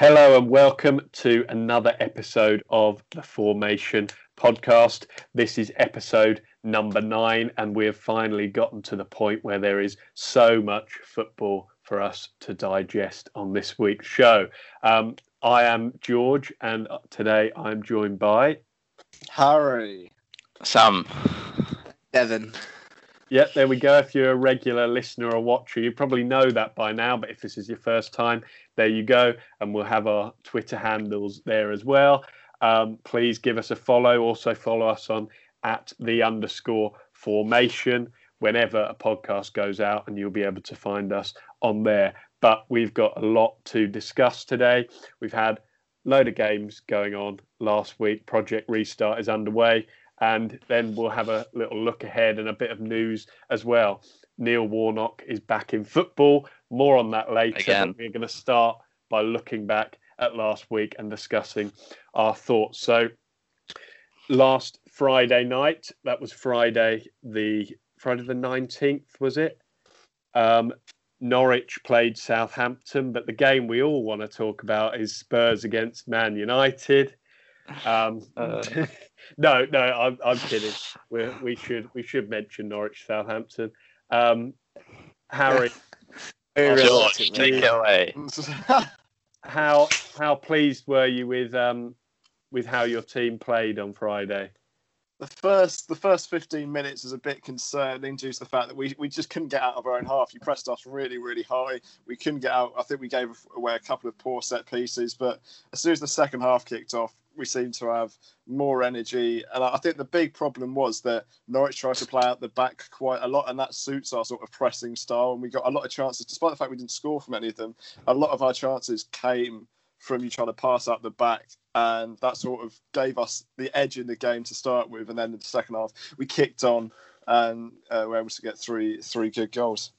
Hello and welcome to another episode of The Fourmation Podcast. This is episode number 9 and we have finally gotten to the point where there is so much football for us to digest on this week's show. I am George and today I'm joined by... Harry. Sam. Devon. Yeah, there we go. If you're a regular listener or watcher, you probably know that by now. But if this is your first time, there you go. And we'll have our Twitter handles there as well. Please give us a follow. Also follow us on @_Fourmation whenever a podcast goes out and you'll be able to find us on there. But we've got a lot to discuss today. We've had a load of games going on last week. Project Restart is underway. And then we'll have a little look ahead and a bit of news as well. Neil Warnock is back in football. More on that later. Again. We're going to start by looking back at last week and discussing our thoughts. So last Friday night, that was Friday the 19th, was it? Norwich played Southampton, but the game we all want to talk about is Spurs against Man United. No, I'm kidding. We should mention Norwich, Southampton. Harry, George, take it away. How pleased were you with how your team played on Friday? The first 15 minutes is a bit concerning due to the fact that we just couldn't get out of our own half. You pressed us really, really high. We couldn't get out. I think we gave away a couple of poor set pieces. But as soon as the second half kicked off, we seemed to have more energy. And I think the big problem was that Norwich tried to play out the back quite a lot. And that suits our sort of pressing style. And we got a lot of chances. Despite the fact we didn't score from any of them, a lot of our chances came from you trying to pass out the back. And that sort of gave us the edge in the game to start with. And then in the second half, we kicked on and were able to get three good goals.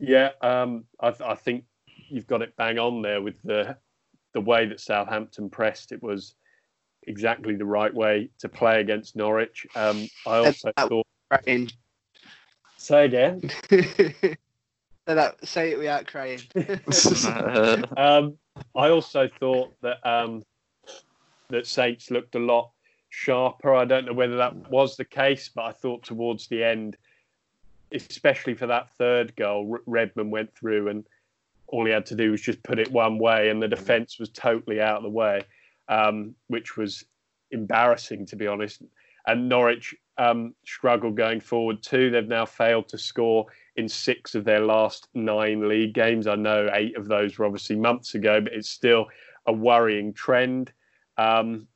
Yeah, I think you've got it bang on there with the way that Southampton pressed. It was exactly the right way to play against Norwich. I also thought... Crying. Say again? Say it without crying. I also thought that Saints looked a lot sharper. I don't know whether that was the case, but I thought towards the end, especially for that third goal, Redmond went through and all he had to do was just put it one way and the defence was totally out of the way, which was embarrassing, to be honest. And Norwich struggled going forward too. They've now failed to score in 6 of their last 9 league games. I know 8 of those were obviously months ago, but it's still a worrying trend. I'm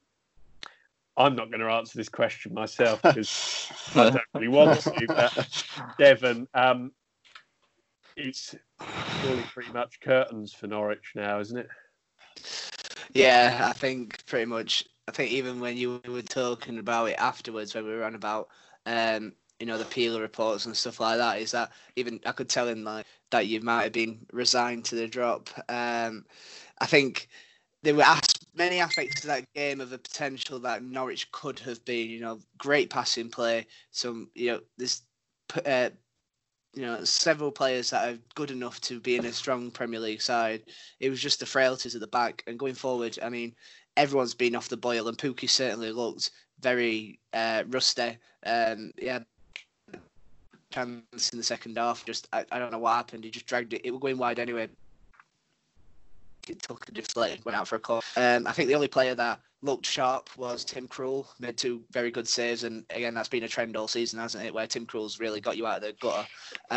not going to answer this question myself because I don't really want to, but Devon, it's really pretty much curtains for Norwich now, isn't it? Yeah, I think pretty much. I think even when you were talking about it afterwards, when we were on about the Peler reports and stuff like that, is that even I could tell him like that you might have been resigned to the drop. I think there were many aspects to that game of the potential that Norwich could have been. Great passing play. Several players that are good enough to be in a strong Premier League side. It was just the frailties at the back and going forward. I mean, everyone's been off the boil, and Pookie certainly looked very rusty. He had chance in the second half. Just I don't know what happened. He just dragged it. It was going wide anyway. It took a deflect, went out for a corner. I think the only player that looked sharp was Tim Krul. Made 2 very good saves, and again, that's been a trend all season, hasn't it? Where Tim Krul's really got you out of the gutter.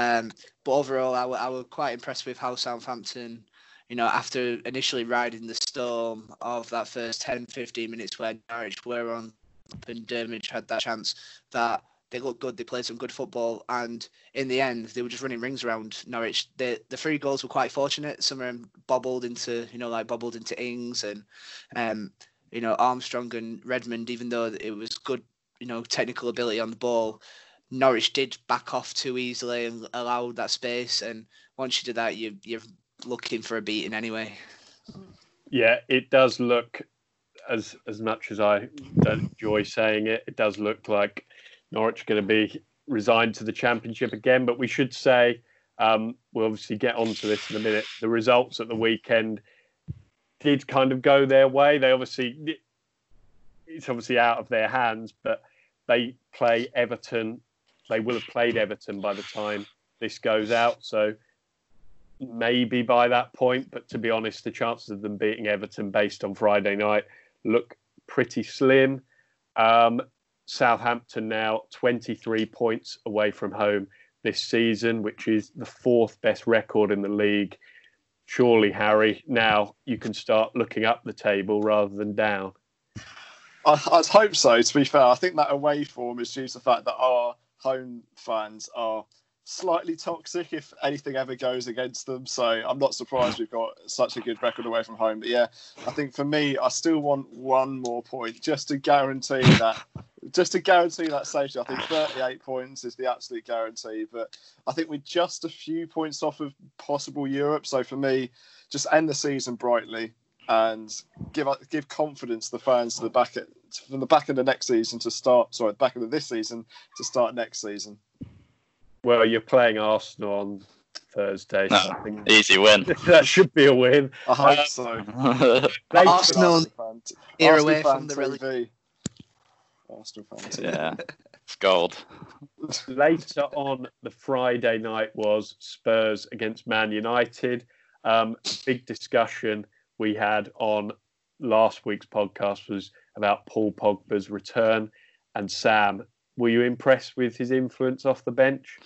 But overall, I was quite impressed with how Southampton, after initially riding the storm of that first 10, 15 minutes where Norwich were on and Dermage had that chance, that they looked good, they played some good football, and in the end, they were just running rings around Norwich. The 3 goals were quite fortunate. Some of them bobbled into Ings and, Armstrong and Redmond, even though it was good, technical ability on the ball. Norwich did back off too easily and allowed that space, and once you do that, you're looking for a beating anyway. Yeah, it does look, as much as I don't enjoy saying it, it does look like Norwich going to be resigned to the Championship again. But we should say, we'll obviously get onto this in a minute, the results at the weekend did kind of go their way. They obviously, it's obviously out of their hands, but they play Everton. They will have played Everton by the time this goes out. So maybe by that point, but to be honest, the chances of them beating Everton based on Friday night look pretty slim. Southampton now 23 points away from home this season, which is the fourth best record in the league. Surely, Harry, now you can start looking up the table rather than down. I'd hope so, to be fair. I think that away form is due to the fact that our home fans are slightly toxic if anything ever goes against them. So I'm not surprised we've got such a good record away from home. But yeah, I think for me, I still want one more point just to guarantee that safety. I think 38 points is the absolute guarantee. But I think we're just a few points off of possible Europe. So for me, just end the season brightly and give confidence to the fans back end of this season to start next season. Well, you're playing Arsenal on Thursday. No, so easy win. That should be a win. I hope so. Arsenal fans. Yeah, it's gold. Later on, the Friday night was Spurs against Man United. Big discussion we had on last week's podcast was about Paul Pogba's return. And Sam, were you impressed with his influence off the bench?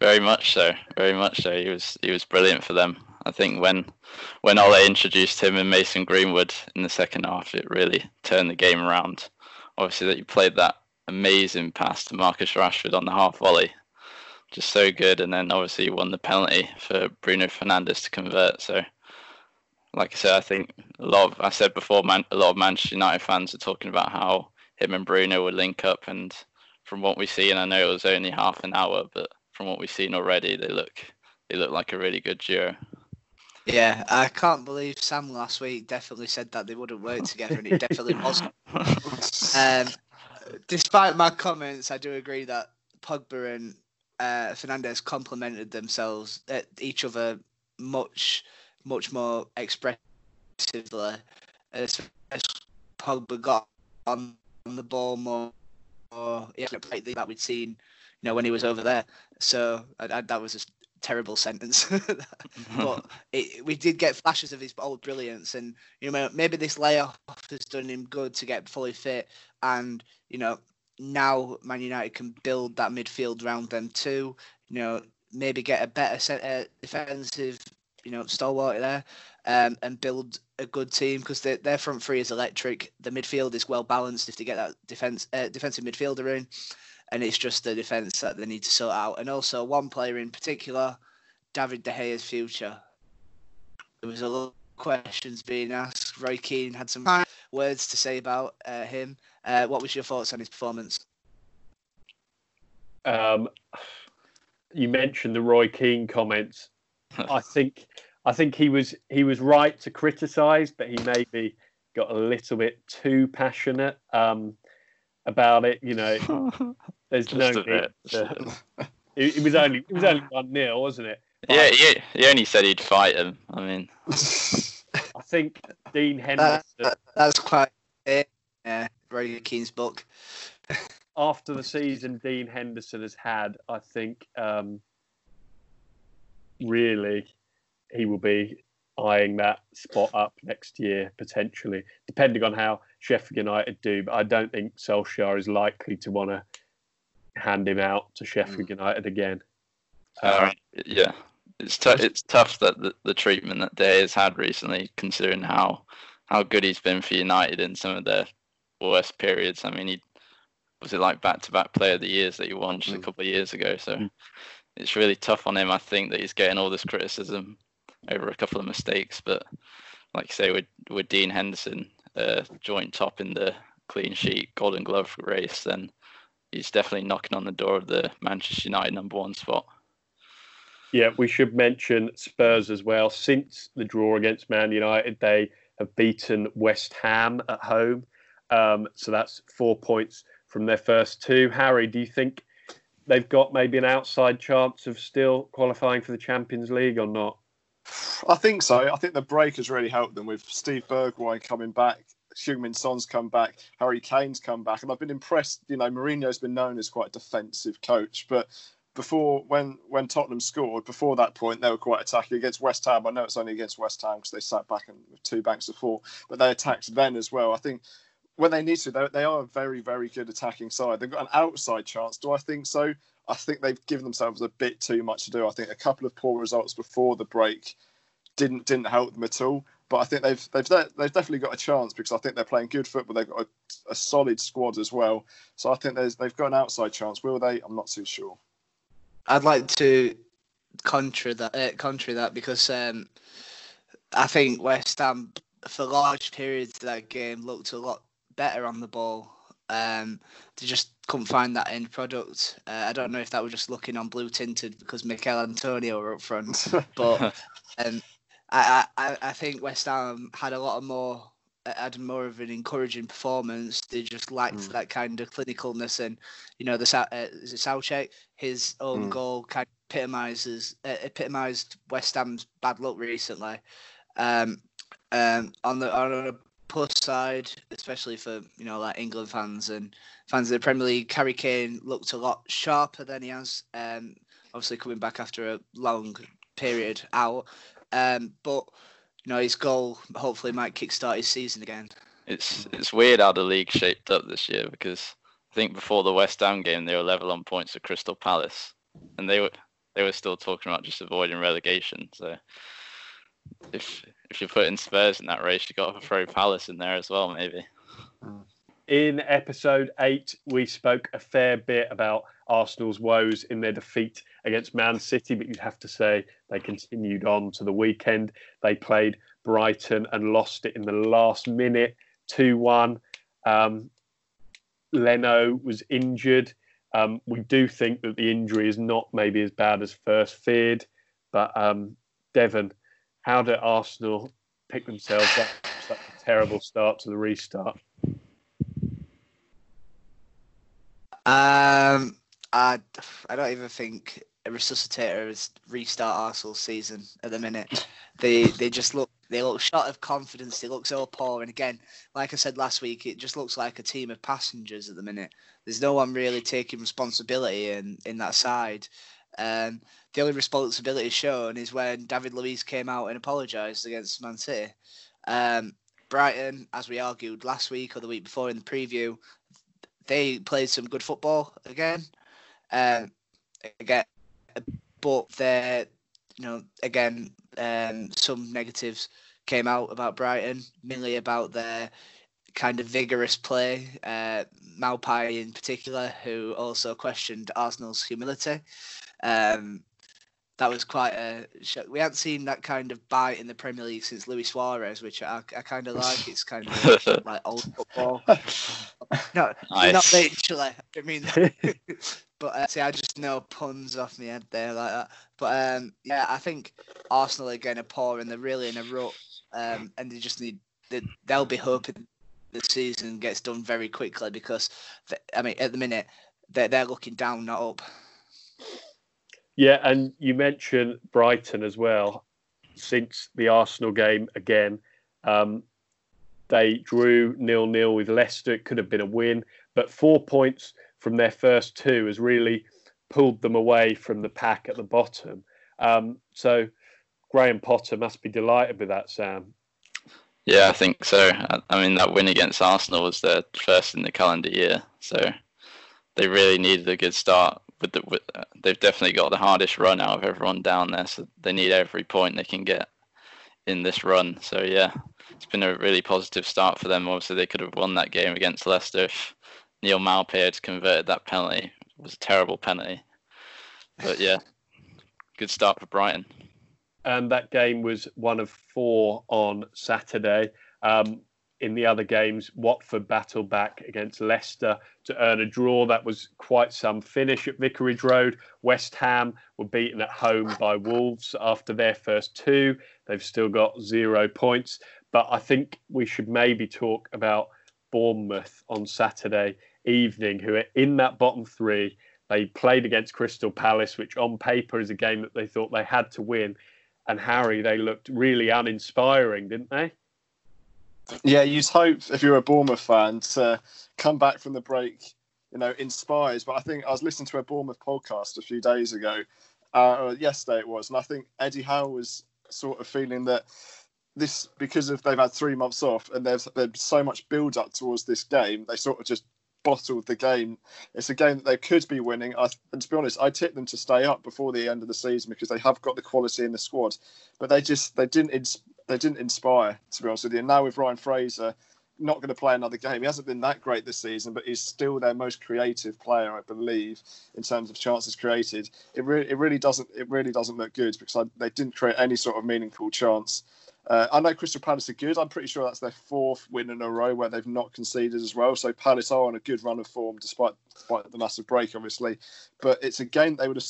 Very much so. Very much so. He was brilliant for them. I think when Ole introduced him and Mason Greenwood in the second half, it really turned the game around. Obviously, that you played that amazing pass to Marcus Rashford on the half volley, just so good. And then obviously you won the penalty for Bruno Fernandes to convert. So, like I said, I think a lot of Manchester United fans are talking about how him and Bruno would link up, and from what we've seen, I know it was only half an hour, but from what we've seen already, they look like a really good duo. Yeah, I can't believe Sam last week definitely said that they wouldn't work together, and it definitely wasn't. Despite my comments, I do agree that Pogba and Fernandes complemented themselves at each other much, much more expressively. Pogba got on the ball more that we'd seen, when he was over there. So that was just terrible sentence, but we did get flashes of his old brilliance, and maybe this layoff has done him good to get fully fit, and now Man United can build that midfield round them too. Maybe get a better defensive stalwart there, and build a good team, because their front three is electric. The midfield is well balanced if they get that defensive midfielder in. And it's just the defence that they need to sort out. And also one player in particular, David De Gea's future. There was a lot of questions being asked. Roy Keane had some words to say about him. What was your thoughts on his performance? You mentioned the Roy Keane comments. I think he was right to criticise, but he maybe got a little bit too passionate about it. There's just no need. It was only 1-0, wasn't it? But yeah, he only said he'd fight him. I mean, I think Dean Henderson. That's quite it. Yeah, Roy Keane's book. After the season Dean Henderson has had, I think really he will be eyeing that spot up next year, potentially, depending on how Sheffield United do. But I don't think Solskjaer is likely to want to hand him out to Sheffield United again. Yeah, it's tough that the treatment that De Gea's had recently, considering how good he's been for United in some of their worst periods. I mean, he was it like back-to-back player of the years that he won just a couple of years ago. So it's really tough on him, I think, that he's getting all this criticism over a couple of mistakes. But like I say, with Dean Henderson joint top in the clean sheet Golden Glove race, then he's definitely knocking on the door of the Manchester United #1 spot. Yeah, we should mention Spurs as well. Since the draw against Man United, they have beaten West Ham at home. So that's 4 points from their first two. Harry, do you think they've got maybe an outside chance of still qualifying for the Champions League or not? I think so. I think the break has really helped them with Steve Bergwijn coming back, Heung-min Son's come back, Harry Kane's come back, and I've been impressed. You know, Mourinho's been known as quite a defensive coach, but before, when Tottenham scored, before that point, they were quite attacking against West Ham. I know it's only against West Ham because they sat back and with two banks of four, but they attacked then as well. I think when they need to, they are a very, very good attacking side. They've got an outside chance. Do I think so? I think they've given themselves a bit too much to do. I think a couple of poor results before the break didn't help them at all. But I think they've definitely got a chance because I think they're playing good football. They've got a solid squad as well. So I think they've got an outside chance. Will they? I'm not too sure. I'd like to counter that because I think West Ham, for large periods of that game, looked a lot better on the ball. They just couldn't find that end product. I don't know if that was just looking on blue tinted because Mikel Antonio were up front, but I think West Ham had more of an encouraging performance. They just lacked that kind of clinicalness, and you know, the Soucek, his own goal kind of epitomised West Ham's bad luck recently. On a plus side, especially for, you know, like England fans and fans of the Premier League, Harry Kane looked a lot sharper than he has. Obviously coming back after a long period out, but. You know, his goal hopefully might kickstart his season again. It's weird how the league shaped up this year, because I think before the West Ham game they were level on points with Crystal Palace, and they were still talking about just avoiding relegation. So if you're putting Spurs in that race, you got to throw Palace in there as well, maybe. In episode 8, we spoke a fair bit about Arsenal's woes in their defeat against Man City, but you'd have to say they continued on to the weekend. They played Brighton and lost it in the last minute, 2-1. Leno was injured. We do think that the injury is not maybe as bad as first feared, but Devon, how did Arsenal pick themselves up from such a terrible start to the restart? I don't even think a resuscitator is restart Arsenal's season at the minute. They look short of confidence. They look so poor. And again, like I said last week, it just looks like a team of passengers at the minute. There's no one really taking responsibility in that side. The only responsibility shown is when David Luiz came out and apologised against Man City. Brighton, as we argued last week or the week before in the preview, they played some good football again, but there, you know, again, some negatives came out about Brighton, mainly about their kind of vigorous play. Maupai in particular, who also questioned Arsenal's humility. That was quite a shock. We hadn't seen that kind of bite in the Premier League since Luis Suarez, which I kind of like. It's kind of like old football. No, nice. Not literally. I mean, but see, I just know puns off my head there like that. But yeah, I think Arsenal again are poor and they're really in a rut, and they just they'll be hoping the season gets done very quickly because, at the minute, they're looking down, not up. Yeah, and you mentioned Brighton as well. Since the Arsenal game again, they drew 0-0 with Leicester. It could have been a win, but 4 points from their first two has really pulled them away from the pack at the bottom. So Graham Potter must be delighted with that, Sam. Yeah, I think so. I mean, that win against Arsenal was their first in the calendar year, so they really needed a good start. They've definitely got the hardest run out of everyone down there, so they need every point they can get in this run. So yeah, it's been a really positive start for them. Obviously, they could have won that game against Leicester if Neil Maupay had converted that penalty. It was a terrible penalty, but yeah, good start for Brighton. And that game was one of 4 on Saturday. In the other games, Watford battled back against Leicester to earn a draw. That was quite some finish at Vicarage Road. West Ham were beaten at home by Wolves after their first two. They've still got 0 points. But I think we should maybe talk about Bournemouth on Saturday evening, who are in that bottom 3. They played against Crystal Palace, which on paper is a game that they thought they had to win. and Harry, they looked really uninspiring, didn't they? Yeah, you'd hope if you're a Bournemouth fan to come back from the break, you know, inspired. But I think I was listening to a Bournemouth podcast a few days ago, or yesterday it was, and I think Eddie Howe was sort of feeling that this, because of they've had 3 months off and there's been so much build-up towards this game, they sort of just bottled the game. It's a game that they could be winning. And to be honest, I tipped them to stay up before the end of the season because they have got the quality in the squad, but they didn't inspire, to be honest with you. And now with Ryan Fraser not going to play another game, he hasn't been that great this season, but he's still their most creative player, I believe, in terms of chances created. It really doesn't look good because they didn't create any sort of meaningful chance. I know Crystal Palace are good. I'm pretty sure that's their fourth win in a row where they've not conceded as well. So Palace are on a good run of form despite the massive break, obviously. But it's a game they would have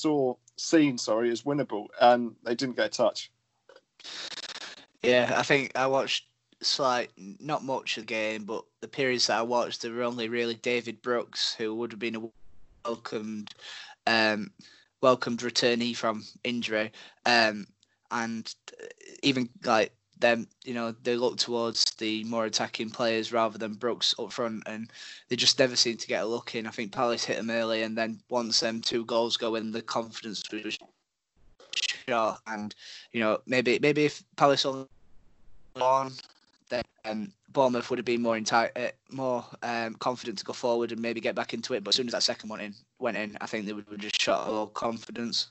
seen as winnable, and they didn't get a touch. Yeah, I think I watched not much of the game, but the periods that I watched, there were only really David Brooks, who would have been a welcomed returnee from injury, and even like them, you know, they look towards the more attacking players rather than Brooks up front, and they just never seem to get a look in. I think Palace hit them early, and then once them two goals go in, the confidence was shot. And you know, maybe if Palace only won, then Bournemouth would have been more confident to go forward and maybe get back into it. But as soon as that second one went in, I think they would have just shot a little confidence.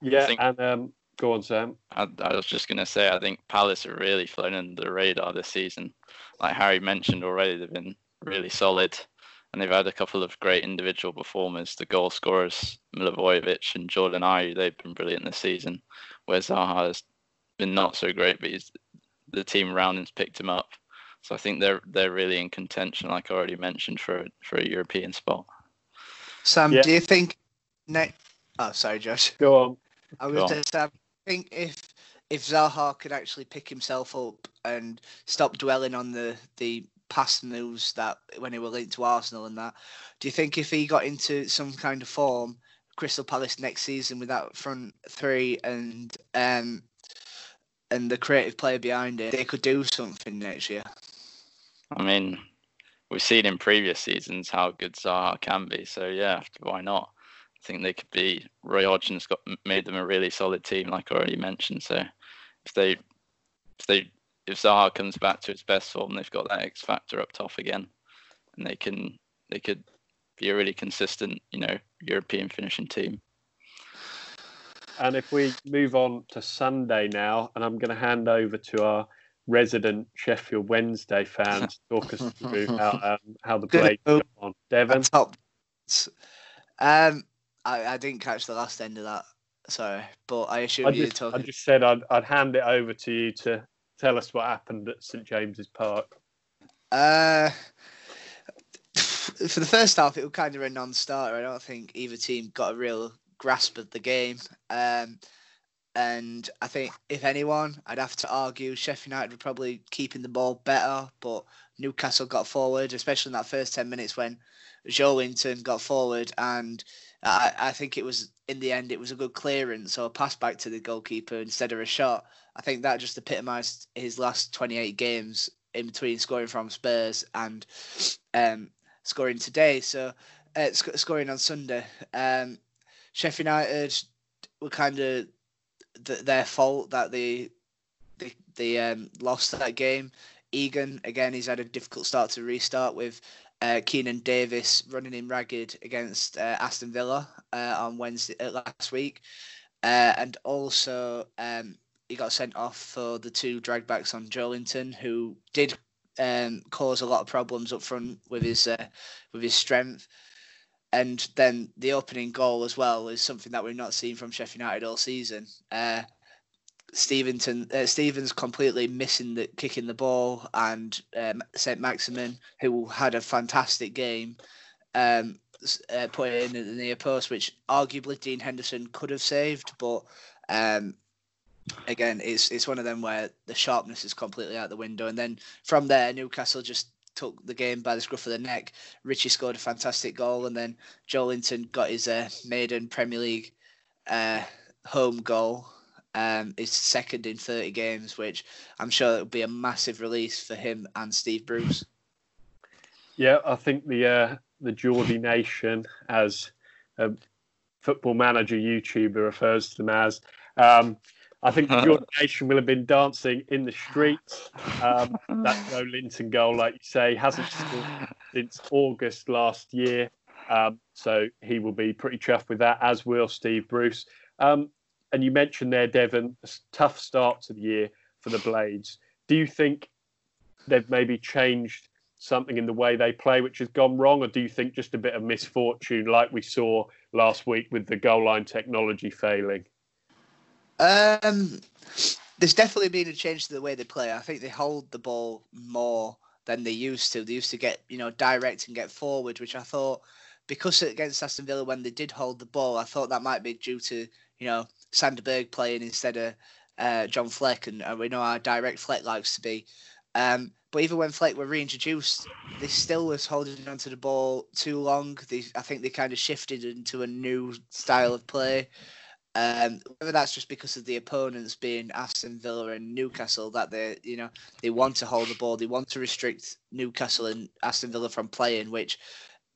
Yeah, and go on, Sam. I was just going to say, I think Palace are really flying under the radar this season. Like Harry mentioned already, they've been really solid, and they've had a couple of great individual performers. The goal scorers, Milivojevic and Jordan Ayew, they've been brilliant this season, where Zaha has been not so great, but the team around him's picked him up. So I think they're really in contention, like I already mentioned, for a European spot. Sam, yeah. Do you think next... Oh, sorry, Josh. Go on. I was just think if Zaha could actually pick himself up and stop dwelling on the past moves that when he were linked to Arsenal and that, do you think if he got into some kind of form, Crystal Palace next season with that front three and the creative player behind it, they could do something next year? I mean, we've seen in previous seasons how good Zaha can be, so yeah, why not? I think they could be. Roy Hodgson's made them a really solid team, like I already mentioned. So if Zaha comes back to its best form, they've got that X factor up top again, and they could be a really consistent, you know, European finishing team. And if we move on to Sunday now, and I'm going to hand over to our resident Sheffield Wednesday fan to talk us through how the play went on. Devon. I didn't catch the last end of that, sorry, but I assume you were talking. I just said I'd hand it over to you to tell us what happened at St James's Park. For the first half, it was kind of a non-starter. I don't think either team got a real grasp of the game. And I think, if anyone, I'd have to argue Sheffield United were probably keeping the ball better, but Newcastle got forward, especially in that first 10 minutes when Joelinton got forward, and I think it was, in the end, it was a good clearance or a pass back to the goalkeeper instead of a shot. I think that just epitomised his last 28 games in between scoring from Spurs and scoring today. So, scoring on Sunday. Sheffield United were kind of their fault that they lost that game. Egan, again, he's had a difficult start to restart with Keenan Davis running in ragged against Aston Villa on Wednesday last week, and also he got sent off for the two dragbacks on Joelinton, who did cause a lot of problems up front with his strength. And then the opening goal as well is something that we've not seen from Sheffield United all season. Stevens completely missing the kicking the ball, and St Maximin, who had a fantastic game, put it in at the near post, which arguably Dean Henderson could have saved, but again, it's one of them where the sharpness is completely out the window. And then from there, Newcastle just took the game by the scruff of the neck. Richie scored a fantastic goal, and then Joelinton got his maiden Premier League home goal. is second in 30 games, which I'm sure it'll be a massive release for him and Steve Bruce. Yeah, I think the Geordie Nation, as a football manager YouTuber refers to them as, I think the Geordie Nation will have been dancing in the streets. That Joelinton goal, like you say, hasn't scored since August last year. So he will be pretty chuffed with that, as will Steve Bruce. And you mentioned there, Devon, a tough start to the year for the Blades. Do you think they've maybe changed something in the way they play which has gone wrong, or do you think just a bit of misfortune like we saw last week with the goal line technology failing? There's definitely been a change to the way they play. I think they hold the ball more than they used to. They used to get, you know, direct and get forward, which I thought, because against Aston Villa when they did hold the ball, I thought that might be due to, you know, Sandberg playing instead of John Fleck, and we know how direct Fleck likes to be. But even when Fleck were reintroduced, they still was holding onto the ball too long. I think they kind of shifted into a new style of play. Whether that's just because of the opponents being Aston Villa and Newcastle, that they want to hold the ball, they want to restrict Newcastle and Aston Villa from playing, which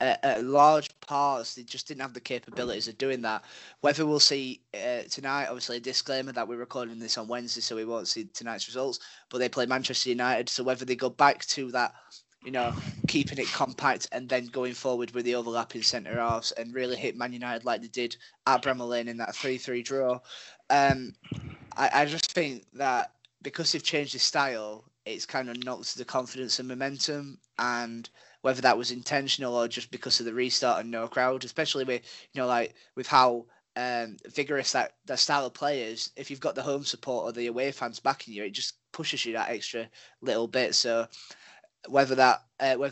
at large parts they just didn't have the capabilities of doing that. Whether we'll see tonight, obviously a disclaimer that we're recording this on Wednesday, so we won't see tonight's results. But they play Manchester United, so whether they go back to that, you know, keeping it compact and then going forward with the overlapping centre-halves and really hit Man United like they did at Bramall Lane in that 3-3 draw. I just think that because they've changed the style, it's kind of knocked the confidence and momentum, and whether that was intentional or just because of the restart and no crowd, especially with, you know, like with how vigorous that style of play is, if you've got the home support or the away fans backing you, it just pushes you that extra little bit. So whether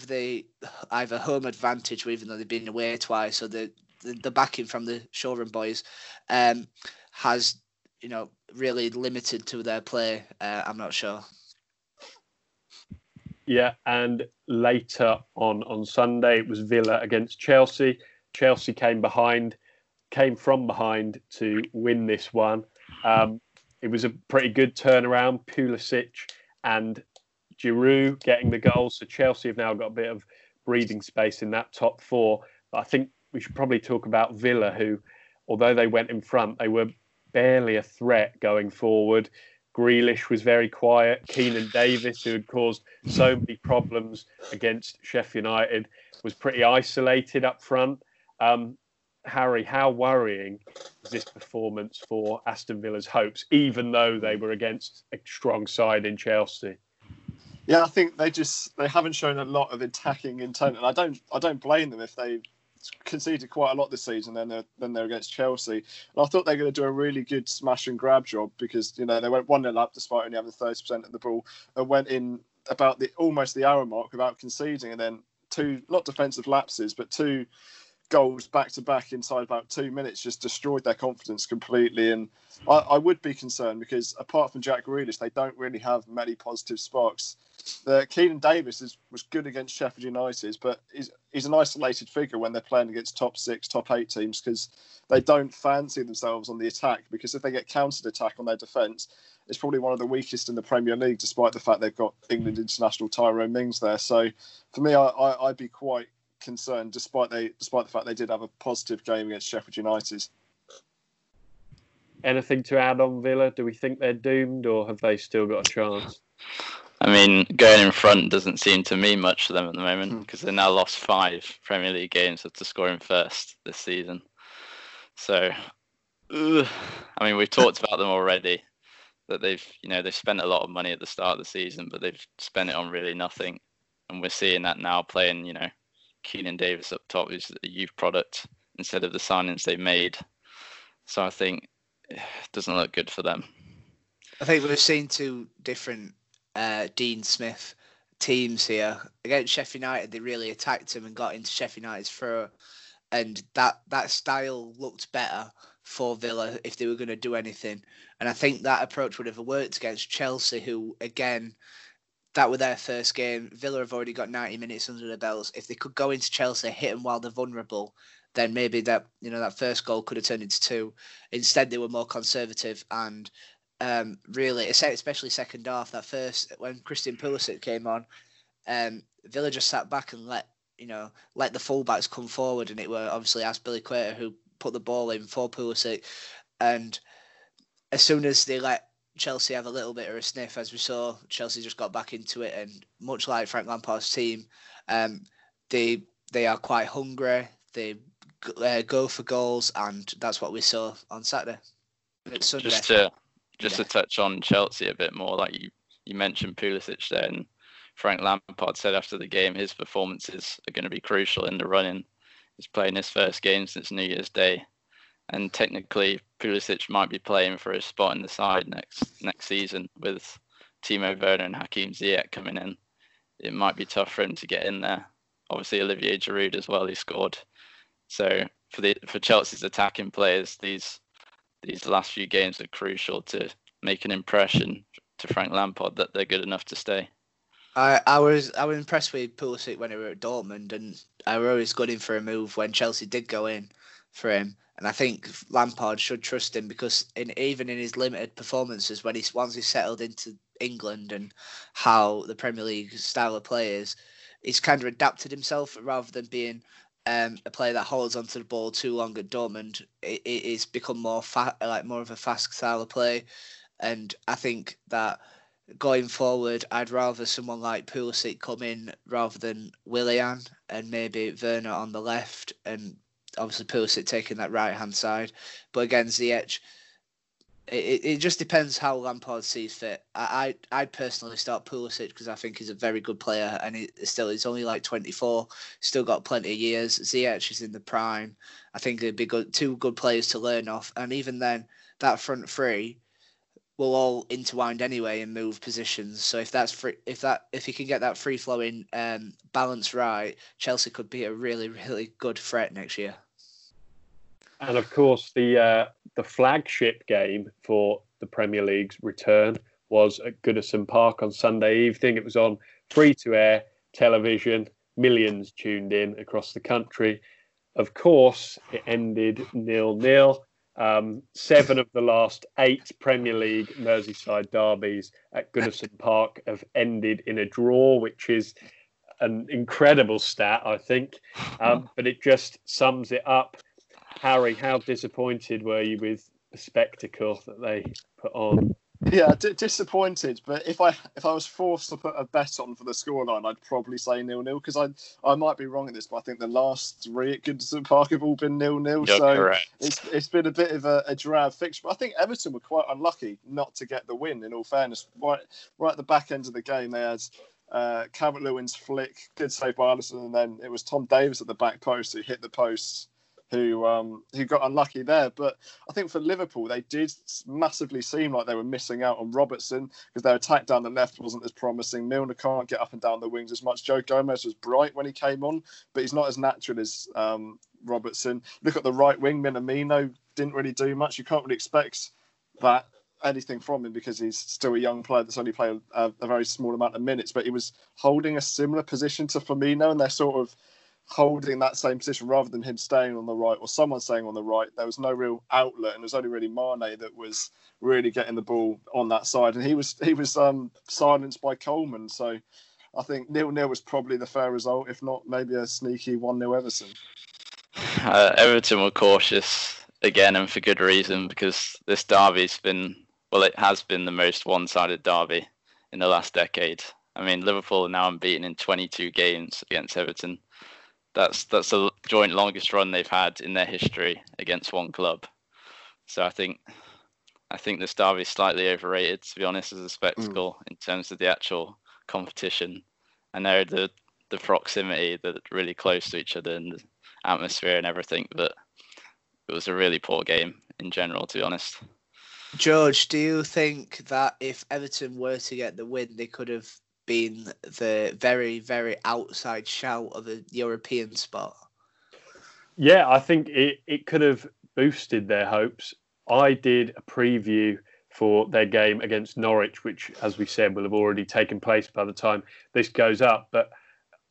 they either home advantage, even though they've been away twice, or the backing from the Shoreham boys has, you know, really limited to their play. I'm not sure. Yeah, and later on Sunday it was Villa against Chelsea. Chelsea came from behind to win this one. It was a pretty good turnaround. Pulisic and Giroud getting the goals, so Chelsea have now got a bit of breathing space in that top four. But I think we should probably talk about Villa, who, although they went in front, they were barely a threat going forward. Grealish was very quiet. Keenan Davis, who had caused so many problems against Sheffield United, was pretty isolated up front. Harry, how worrying is this performance for Aston Villa's hopes, even though they were against a strong side in Chelsea? Yeah, I think they haven't shown a lot of attacking intent, and I don't blame them if they conceded quite a lot this season. Then they're against Chelsea, and I thought they were going to do a really good smash and grab job, because, you know, they went 1-0 up despite only having 30% of the ball, and went in about almost the hour mark without conceding, and then two, not defensive lapses, but two goals back to back inside about 2 minutes just destroyed their confidence completely. And I would be concerned, because apart from Jack Grealish, they don't really have many positive sparks. Keenan Davis was good against Sheffield United, but he's an isolated figure when they're playing against top 6, top 8 teams, because they don't fancy themselves on the attack, because if they get countered attack on their defence, it's probably one of the weakest in the Premier League, despite the fact they've got England international Tyrone Mings there. So for me, I'd be quite concerned, despite the fact they did have a positive game against Sheffield United. Anything to add on Villa? Do we think they're doomed, or have they still got a chance? I mean, going in front doesn't seem to mean much to them at the moment, because they've now lost 5 Premier League games after scoring first this season. So, I mean, we've talked about them already, that they've spent a lot of money at the start of the season, but they've spent it on really nothing, and we're seeing that now playing, you know, Keenan Davis up top, who's a youth product, instead of the signings they made. So I think it doesn't look good for them. I think we've seen two different Dean Smith teams here. Against Sheffield United, they really attacked him and got into Sheffield United's throat, and that style looked better for Villa if they were going to do anything. And I think that approach would have worked against Chelsea, who, again, that were their first game. Villa have already got 90 minutes under their belts. If they could go into Chelsea, hit them while they're vulnerable, then maybe that, you know, that first goal could have turned into two. Instead, they were more conservative and really, especially second half, that first, when Christian Pulisic came on, Villa just sat back and let the fullbacks come forward, and it were obviously Aspilicueta who put the ball in for Pulisic. And as soon as they let Chelsea have a little bit of a sniff, as we saw, Chelsea just got back into it, and much like Frank Lampard's team, they are quite hungry. They go for goals, and that's what we saw on Saturday. Sunday. Just to touch on Chelsea a bit more, like you mentioned Pulisic there, and Frank Lampard said after the game his performances are going to be crucial in the running. He's playing his first game since New Year's Day, and technically Pulisic might be playing for his spot in the side next season with Timo Werner and Hakim Ziyech coming in. It might be tough for him to get in there. Obviously Olivier Giroud as well, he scored. So for Chelsea's attacking players, these last few games are crucial to make an impression to Frank Lampard that they're good enough to stay. I was impressed with Pulisic when we were at Dortmund, and I were always gunning for a move when Chelsea did go in for him. And I think Lampard should trust him, because even in his limited performances, once he's settled into England and how the Premier League style of play is, he's kind of adapted himself rather than being a player that holds onto the ball too long at Dortmund. It's become more of a fast style of play, and I think that going forward, I'd rather someone like Pulisic come in rather than Willian, and maybe Werner on the left, and obviously Pulisic taking that right-hand side. But again, Ziyech, it just depends how Lampard sees fit. I'd personally start Pulisic because I think he's a very good player, and he's only like 24, still got plenty of years. Ziyech is in the prime. I think they'd be two good players to learn off. And even then, that front three will all intertwined anyway and move positions. So if he can get that free flowing balance right, Chelsea could be a really, really good threat next year. And of course, the flagship game for the Premier League's return was at Goodison Park on Sunday evening. It was on free-to-air television. Millions tuned in across the country. Of course, it ended 0-0. 7 of the last 8 Premier League Merseyside derbies at Goodison Park have ended in a draw, which is an incredible stat, I think. But it just sums it up. Harry, how disappointed were you with the spectacle that they put on? Yeah, disappointed. But if I was forced to put a bet on for the scoreline, I'd probably say 0-0, because I might be wrong at this, but I think the last 3 at Goodison Park have all been 0-0. You're so correct. It's been a bit of a drab fixture. But I think Everton were quite unlucky not to get the win. In all fairness, right at the back end of the game, they had Calvert-Lewin's flick, good save by Alisson, and then it was Tom Davis at the back post who hit the post, who got unlucky there. But I think for Liverpool, they did massively seem like they were missing out on Robertson, because their attack down the left wasn't as promising. Milner can't get up and down the wings as much. Joe Gomez was bright when he came on, but he's not as natural as Robertson. Look at the right wing, Minamino didn't really do much. You can't really expect that anything from him, because he's still a young player that's only played a very small amount of minutes, but he was holding a similar position to Firmino, and they're sort of holding that same position rather than him staying on the right or someone staying on the right. There was no real outlet, and it was only really Mane that was really getting the ball on that side, and he was silenced by Coleman. So I think 0-0 was probably the fair result, if not maybe a sneaky 1-0 Everton. Everton were cautious again, and for good reason, because this derby's been, well, it has been the most one-sided derby in the last decade. I mean, Liverpool are now unbeaten in 22 games against Everton. That's the joint longest run they've had in their history against one club. So I think this derby is slightly overrated, to be honest, as a spectacle in terms of the actual competition. I know the proximity, they're really close to each other, and the atmosphere and everything, but it was a really poor game in general, to be honest. George, do you think that if Everton were to get the win, they could have been the very, very outside shout of a European spot? Yeah, I think it could have boosted their hopes. I did a preview for their game against Norwich, which, as we said, will have already taken place by the time this goes up. But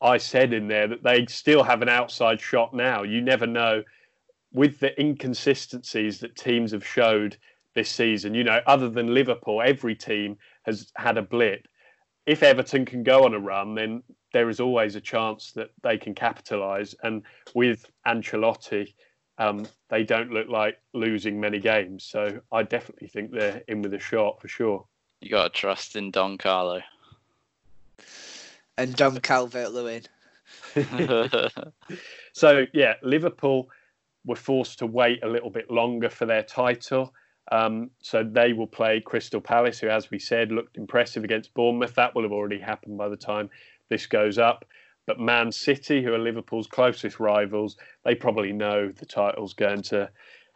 I said in there that they still have an outside shot now. You never know with the inconsistencies that teams have showed this season. You know, other than Liverpool, every team has had a blip. If Everton can go on a run, then there is always a chance that they can capitalise. And with Ancelotti, they don't look like losing many games. So I definitely think they're in with a shot for sure. You got to trust in Don Carlo. And Dom Calvert-Lewin. So, yeah, Liverpool were forced to wait a little bit longer for their title. So they will play Crystal Palace, who, as we said, looked impressive against Bournemouth. That will have already happened by the time this goes up. But Man City, who are Liverpool's closest rivals, they probably know the title's going to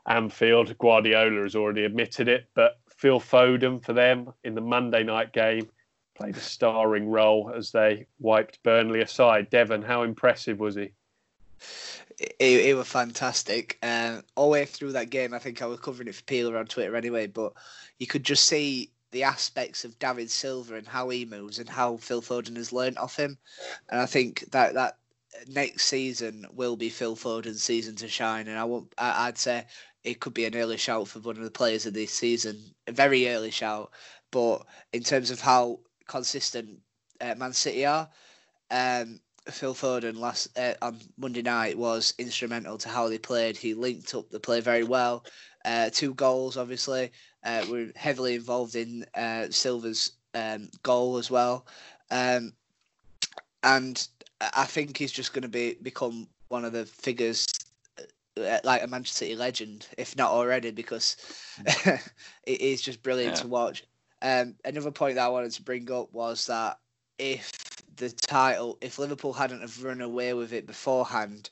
Anfield. Guardiola has already admitted it. But Phil Foden, for them, in the Monday night game, played a starring role as they wiped Burnley aside. Devon, how impressive was he? He was fantastic. All the way through that game, I think I was covering it for Peler on Twitter anyway, but you could just see the aspects of David Silva and how he moves and how Phil Foden has learnt off him. And I think that next season will be Phil Foden's season to shine. And I'd say it could be an early shout for one of the players of this season, a very early shout. But in terms of how consistent Man City are, Phil Foden on Monday night was instrumental to how they played. He linked up the play very well. 2 goals, obviously, were heavily involved in Silva's goal as well. And I think he's just going to become one of the figures, like a Manchester City legend, if not already, because it is just brilliant to watch. Another point that I wanted to bring up was that if Liverpool hadn't have run away with it beforehand,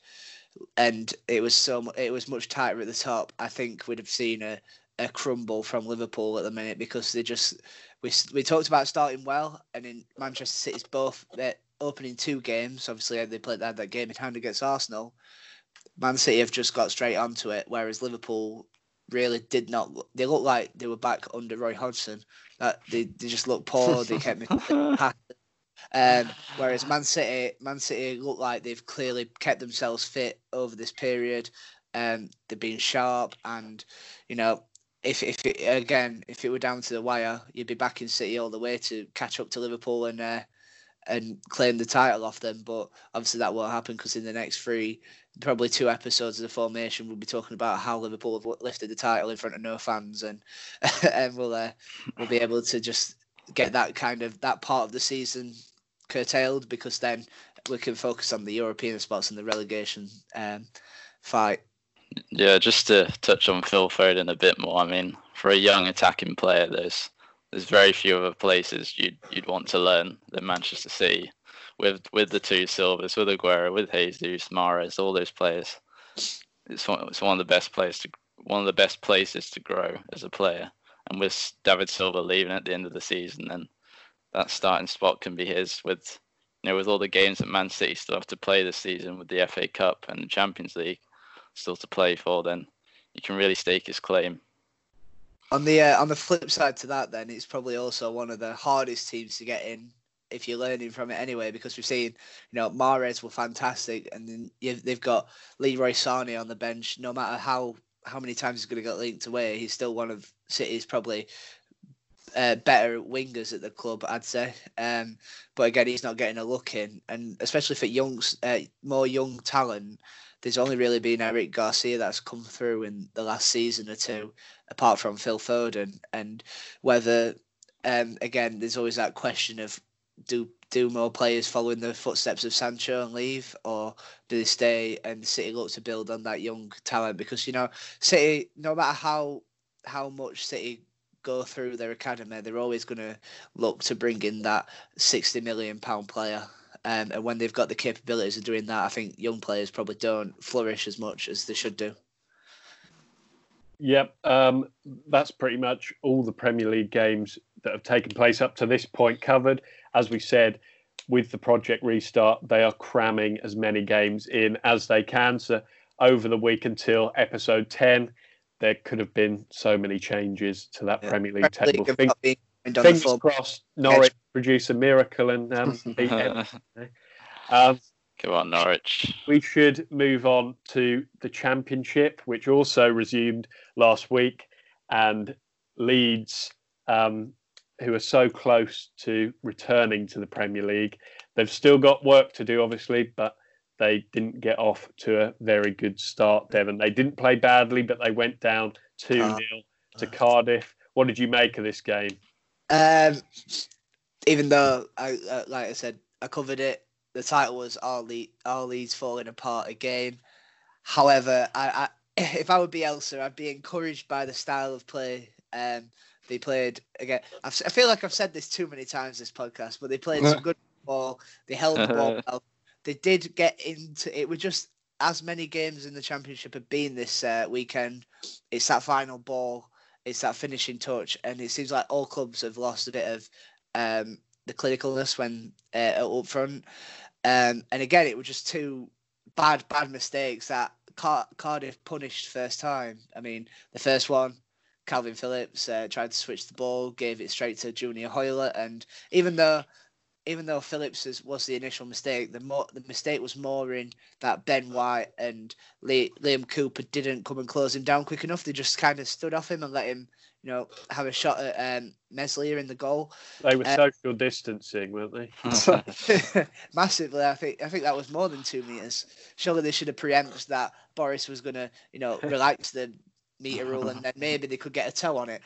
and it was much tighter at the top, I think we'd have seen a crumble from Liverpool at the minute, because they just we talked about starting well, and in Manchester City's both opening 2 games, obviously they had that game in hand against Arsenal. Man City have just got straight onto it, whereas Liverpool really did not. They looked like they were back under Roy Hodgson. They just looked poor. They kept whereas Man City look like they've clearly kept themselves fit over this period. They've been sharp, and you know, if it were down to the wire, you'd be backing City all the way to catch up to Liverpool and claim the title off them. But obviously that won't happen, because in the next 3, probably 2 episodes of The Fourmation, we'll be talking about how Liverpool have lifted the title in front of no fans, and we'll be able to just get that part of the season curtailed, because then we can focus on the European spots and the relegation fight. Yeah, just to touch on Phil Foden a bit more. I mean, for a young attacking player, there's very few other places you'd want to learn than Manchester City, with the 2 Silvers, with Aguero, with Jesus, Mahrez, all those players. It's one of the best places to grow as a player. And with David Silva leaving at the end of the season, then that starting spot can be his. With with all the games that Man City still have to play this season, with the FA Cup and the Champions League still to play for, then you can really stake his claim. On the flip side to that, then, it's probably also one of the hardest teams to get in, if you're learning from it anyway, because we've seen, Mahrez were fantastic, and then they've got Leroy Sané on the bench. No matter how many times he's going to get linked away, he's still one of City's probably better wingers at the club, I'd say. But again, he's not getting a look in, and especially for more young talent, there's only really been Eric Garcia that's come through in the last season or two, apart from Phil Foden. And whether, again, there's always that question of do more players follow in the footsteps of Sancho and leave, or do they stay and City look to build on that young talent? Because, City, no matter how much City go through their academy, they're always going to look to bring in that £60 million player. And when they've got the capabilities of doing that, I think young players probably don't flourish as much as they should do. Yep, that's pretty much all the Premier League games that have taken place up to this point covered. As we said, with the Project Restart, they are cramming as many games in as they can. So over the week until episode 10, there could have been so many changes to that Premier League table. Fingers crossed, Norwich produce a miracle and beat Everton. Come on, Norwich. We should move on to the Championship, which also resumed last week. And Leeds, who are so close to returning to the Premier League, they've still got work to do, obviously, but they didn't get off to a very good start, Devon. They didn't play badly, but they went down 2-0 to Cardiff. What did you make of this game? Even though, like I said, I covered it, the title was Our Leeds Falling Apart Again. However, if I would be Elsa, I'd be encouraged by the style of play they played. Again, I feel like I've said this too many times this podcast, but they played some good ball. They held the ball well. They did get into it. Were just as many games in the Championship have been this weekend. It's that final ball. It's that finishing touch. And it seems like all clubs have lost a bit of the clinicalness when up front. And again, it was just two bad mistakes that Cardiff punished first time. I mean, the first one, Calvin Phillips tried to switch the ball, gave it straight to Junior Hoylett. And even though Phillips was the initial mistake, the mistake was more in that Ben White and Liam Cooper didn't come and close him down quick enough. They just kind of stood off him and let him, have a shot at Meslier in the goal. They were social distancing, weren't they? Massively. I think that was more than 2 meters. Surely they should have preempted that Boris was going to, relax the meter rule and then maybe they could get a toe on it.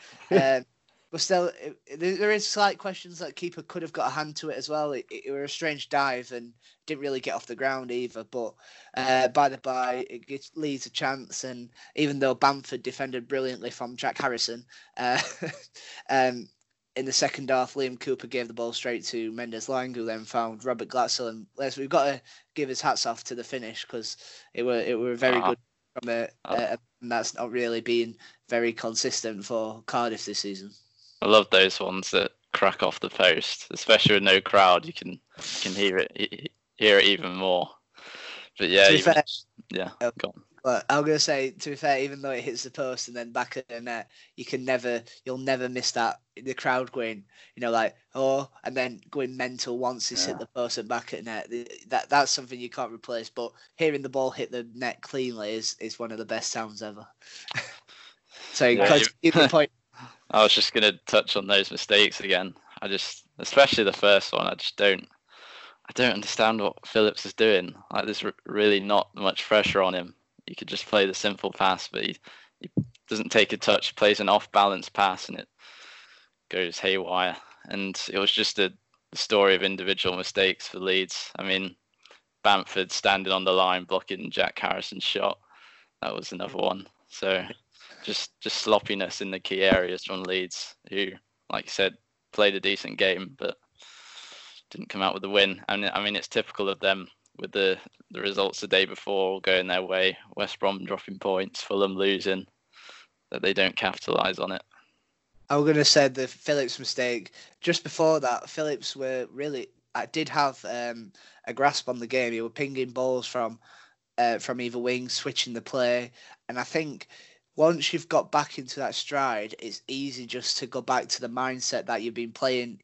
But still, there is slight questions that keeper could have got a hand to it as well. It was a strange dive and didn't really get off the ground either. But by the by, it gives Leeds a chance. And even though Bamford defended brilliantly from Jack Harrison, in the second half, Liam Cooper gave the ball straight to Mendes-Lang, who then found Robert Glatzel. And Les, we've got to give his hats off to the finish because it were very good from and that's not really been very consistent for Cardiff this season. I love those ones that crack off the post, especially with no crowd. You can hear it even more. But yeah, go on. Well, I'm gonna say, to be fair, even though it hits the post and then back at the net, you'll never miss that. The crowd going, and then going mental once it's hit the post and back at the net. That's something you can't replace. But hearing the ball hit the net cleanly is one of the best sounds ever. So the point. I was just gonna touch on those mistakes again. Especially the first one. I don't understand what Phillips is doing. Like, there's really not much pressure on him. You could just play the simple pass, but he doesn't take a touch, plays an off-balance pass, and it goes haywire. And it was just a story of individual mistakes for Leeds. I mean, Bamford standing on the line, blocking Jack Harrison's shot. That was another one. So just sloppiness in the key areas from Leeds, who, like you said, played a decent game, but didn't come out with the win. And I mean, it's typical of them. With the results the day before going their way, West Brom dropping points, Fulham losing, that they don't capitalise on it. I was going to say the Phillips mistake. Just before that, Phillips did have a grasp on the game. He was pinging balls from either wing, switching the play. And I think once you've got back into that stride, it's easy just to go back to the mindset that you've been playing.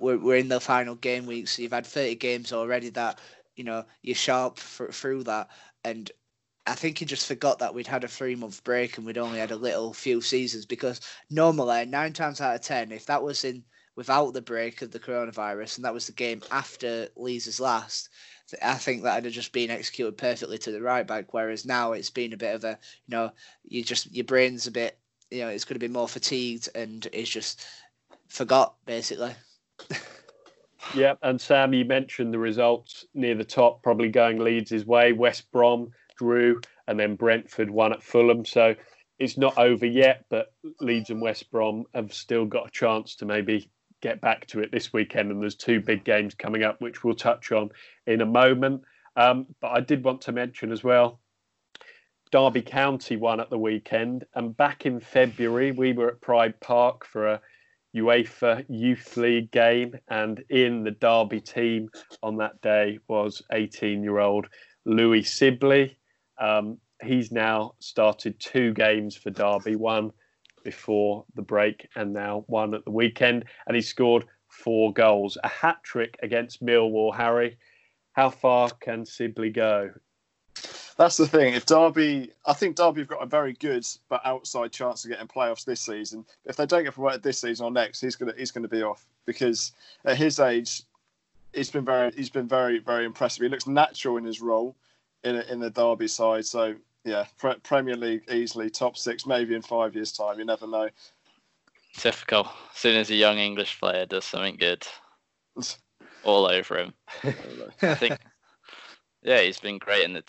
We're in the final game week, so you've had 30 games already that... you're sharp through that. And I think he just forgot that we'd had a 3-month break and we'd only had a little few seasons, because normally 9 times out of 10, if that was in without the break of the coronavirus and that was the game after Leeds' last, I think that had just been executed perfectly to the right back. Whereas now it's been a bit of a, your brain's a bit, it's going to be more fatigued and it's just forgot basically. Yeah, and Sam, you mentioned the results near the top, probably going Leeds' way. West Brom drew, and then Brentford won at Fulham. So it's not over yet, but Leeds and West Brom have still got a chance to maybe get back to it this weekend. And there's 2 big games coming up, which we'll touch on in a moment. But I did want to mention as well, Derby County won at the weekend. And back in February, we were at Pride Park for a UEFA Youth League game, and in the Derby team on that day was 18-year-old Louis Sibley. He's now started 2 games for Derby, one before the break and now one at the weekend, and he scored 4 goals. A hat-trick against Millwall, Harry, how far can Sibley go? That's the thing. If Derby, I think Derby have got a very good but outside chance of getting playoffs this season. If they don't get promoted this season or next, he's going to be off, because at his age, he's been very impressive. He looks natural in his role in the Derby side. So yeah, Premier League easily, top six, maybe in 5 years' time. You never know. Typical. As soon as a young English player does something good, all over him. I think. Yeah, he's been great in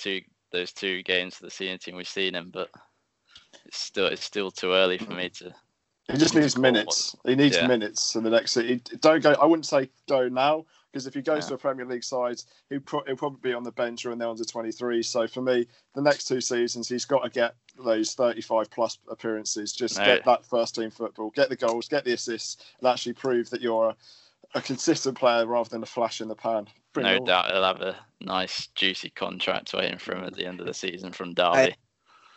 those two games for the senior team. We've seen him, but it's still too early for me to. He just needs minutes. He needs minutes in the next. Don't go. I wouldn't say go now, because if he goes to a Premier League side, he'll probably be on the bench or in the under 23. So for me, the next two seasons, he's got to get those 35 plus appearances. Get that first team football, get the goals, get the assists, and actually prove that you're a consistent player rather than a flash in the pan. No doubt he'll have a nice, juicy contract waiting for him at the end of the season from Derby.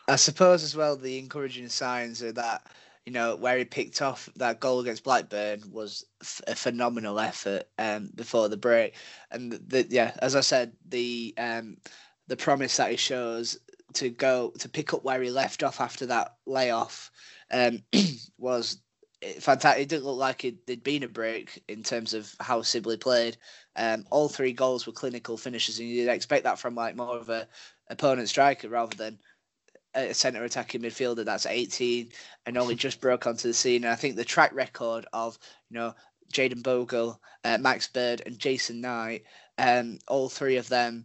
I suppose as well the encouraging signs are that, you know, where he picked off that goal against Blackburn was a phenomenal effort before the break. And, as I said, the promise that he shows to pick up where he left off after that layoff was fantastic. It didn't look like there'd been a break in terms of how Sibley played. All three goals were clinical finishes, and you'd expect that from like more of a opponent striker rather than a centre attacking midfielder that's 18 and only just broke onto the scene. And I think the track record of, you know, Jayden Bogle, Max Bird, and Jason Knight, all three of them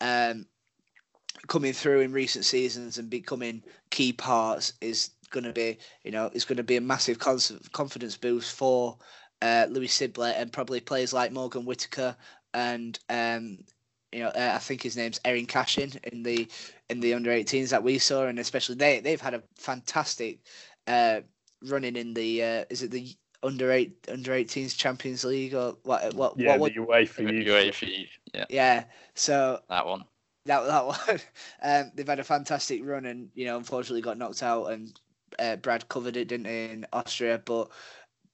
coming through in recent seasons and becoming key parts is going to be a massive confidence boost for Louis Sibley, and probably players like Morgan Whitaker and I think his name's Erin Cashin in the under-18s that we saw, and especially they've had a fantastic running in the is it the under-18s Champions League or what? Yeah, what, the UEFA. Yeah. So that one. That one. They've had a fantastic run, and unfortunately got knocked out, and Brad covered it, didn't he, in Austria, but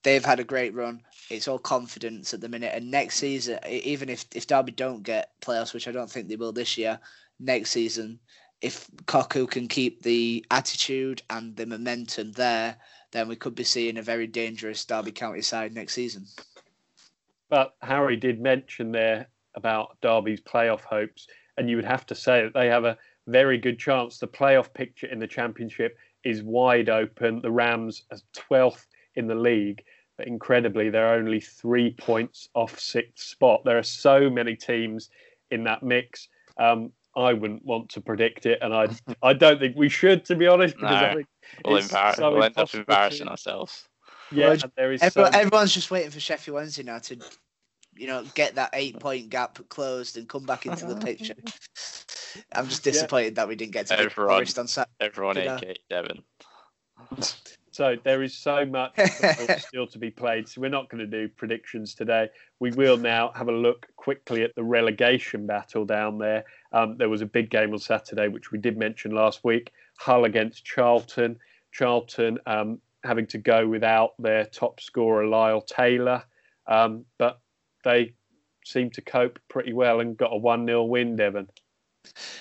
they've had a great run. It's all confidence at the minute, and next season, even if Derby don't get playoffs, which I don't think they will this year, next season, if Koku can keep the attitude and the momentum there, then we could be seeing a very dangerous Derby County side next season. But Harry did mention there about Derby's playoff hopes, and you would have to say that they have a very good chance. The playoff picture in the Championship is wide open. The Rams are 12th in the league, but incredibly, they're only 3 points off sixth spot. There are so many teams in that mix. I wouldn't want to predict it, and I don't think we should, to be honest. Because I think we'll end up embarrassing ourselves. Yeah, well, everyone's just waiting for Sheffield Wednesday now to, get that 8-point gap closed and come back into the picture. I'm just disappointed that we didn't get to Forest on Saturday. Everyone AK Devon. So there is so much still to be played. So we're not going to do predictions today. We will now have a look quickly at the relegation battle down there. There was a big game on Saturday, which we did mention last week. Hull against Charlton. Charlton having to go without their top scorer, Lyle Taylor. But they seemed to cope pretty well and got a 1-0 win, Devon.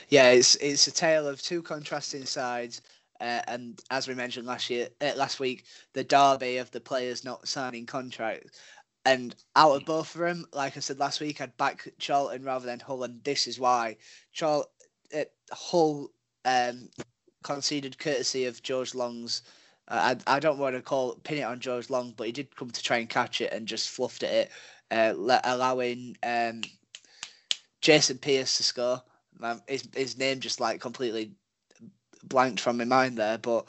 Yeah, it's a tale of two contrasting sides, and as we mentioned last week, the derby of the players not signing contracts. And out of both of them, like I said last week, I'd back Charlton rather than Hull, and this is why. Hull conceded courtesy of George Long's. I don't want to pin it on George Long, but he did come to try and catch it and just fluffed at it, allowing Jason Pearce to score. His name just completely blanked from my mind there, but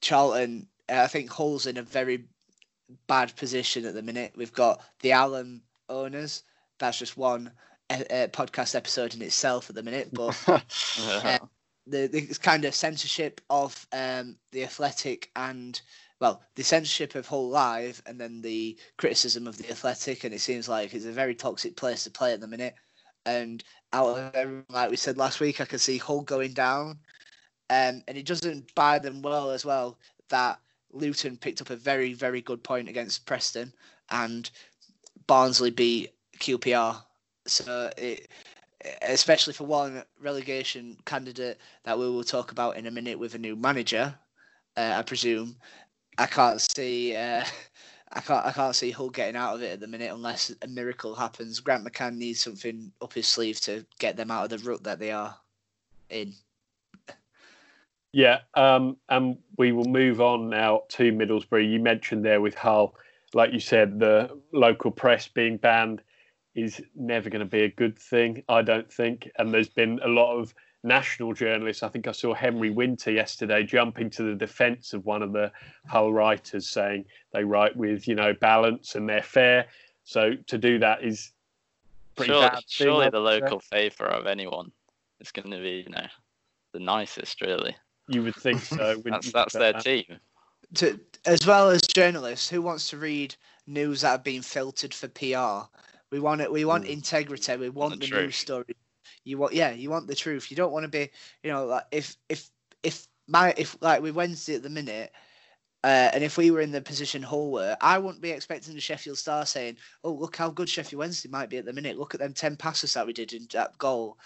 Charlton, I think Hull's in a very bad position at the minute. We've got the Alum owners. That's just one podcast episode in itself at the minute, but the kind of censorship of the Athletic and the censorship of Hull Live, and then the criticism of the Athletic, and it seems like it's a very toxic place to play at the minute. And out of everyone, like we said last week, I could see Hull going down. And it doesn't buy them well as well that Luton picked up a very, very good point against Preston, and Barnsley beat QPR. So it, especially for one relegation candidate that we will talk about in a minute with a new manager, I presume, I can't see Hull getting out of it at the minute unless a miracle happens. Grant McCann needs something up his sleeve to get them out of the rut that they are in. Yeah, and we will move on now to Middlesbrough. You mentioned there with Hull, like you said, the local press being banned is never going to be a good thing, I don't think. And there's been a lot of national journalists. I think I saw Henry Winter yesterday jumping to the defence of one of the Hull writers, saying they write with, you know, balance and they're fair. So to do that is pretty bad. Surely the local favourite of anyone is going to be, you know, the nicest, really. You would think so. That's their team. As well as journalists, who wants to read news that have been filtered for PR? We want integrity. We want the news story. You want the truth. You don't want to be, you know, like if we're Wednesday at the minute, and if we were in the position Hull were, I wouldn't be expecting the Sheffield Star saying, "Oh, look how good Sheffield Wednesday might be at the minute. Look at them 10 passes that we did in that goal."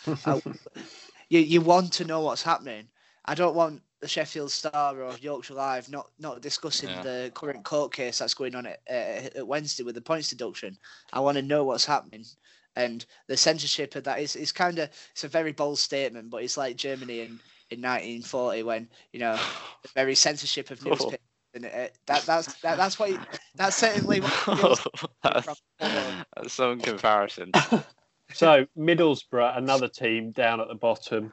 You want to know what's happening. I don't want the Sheffield Star or Yorkshire Live not discussing the current court case that's going on at Wednesday with the points deduction. I want to know what's happening. And the censorship of that is kind of, it's a very bold statement, but it's like Germany in 1940 when, you know, the very censorship of newspapers. And that's some comparison. So Middlesbrough, another team down at the bottom,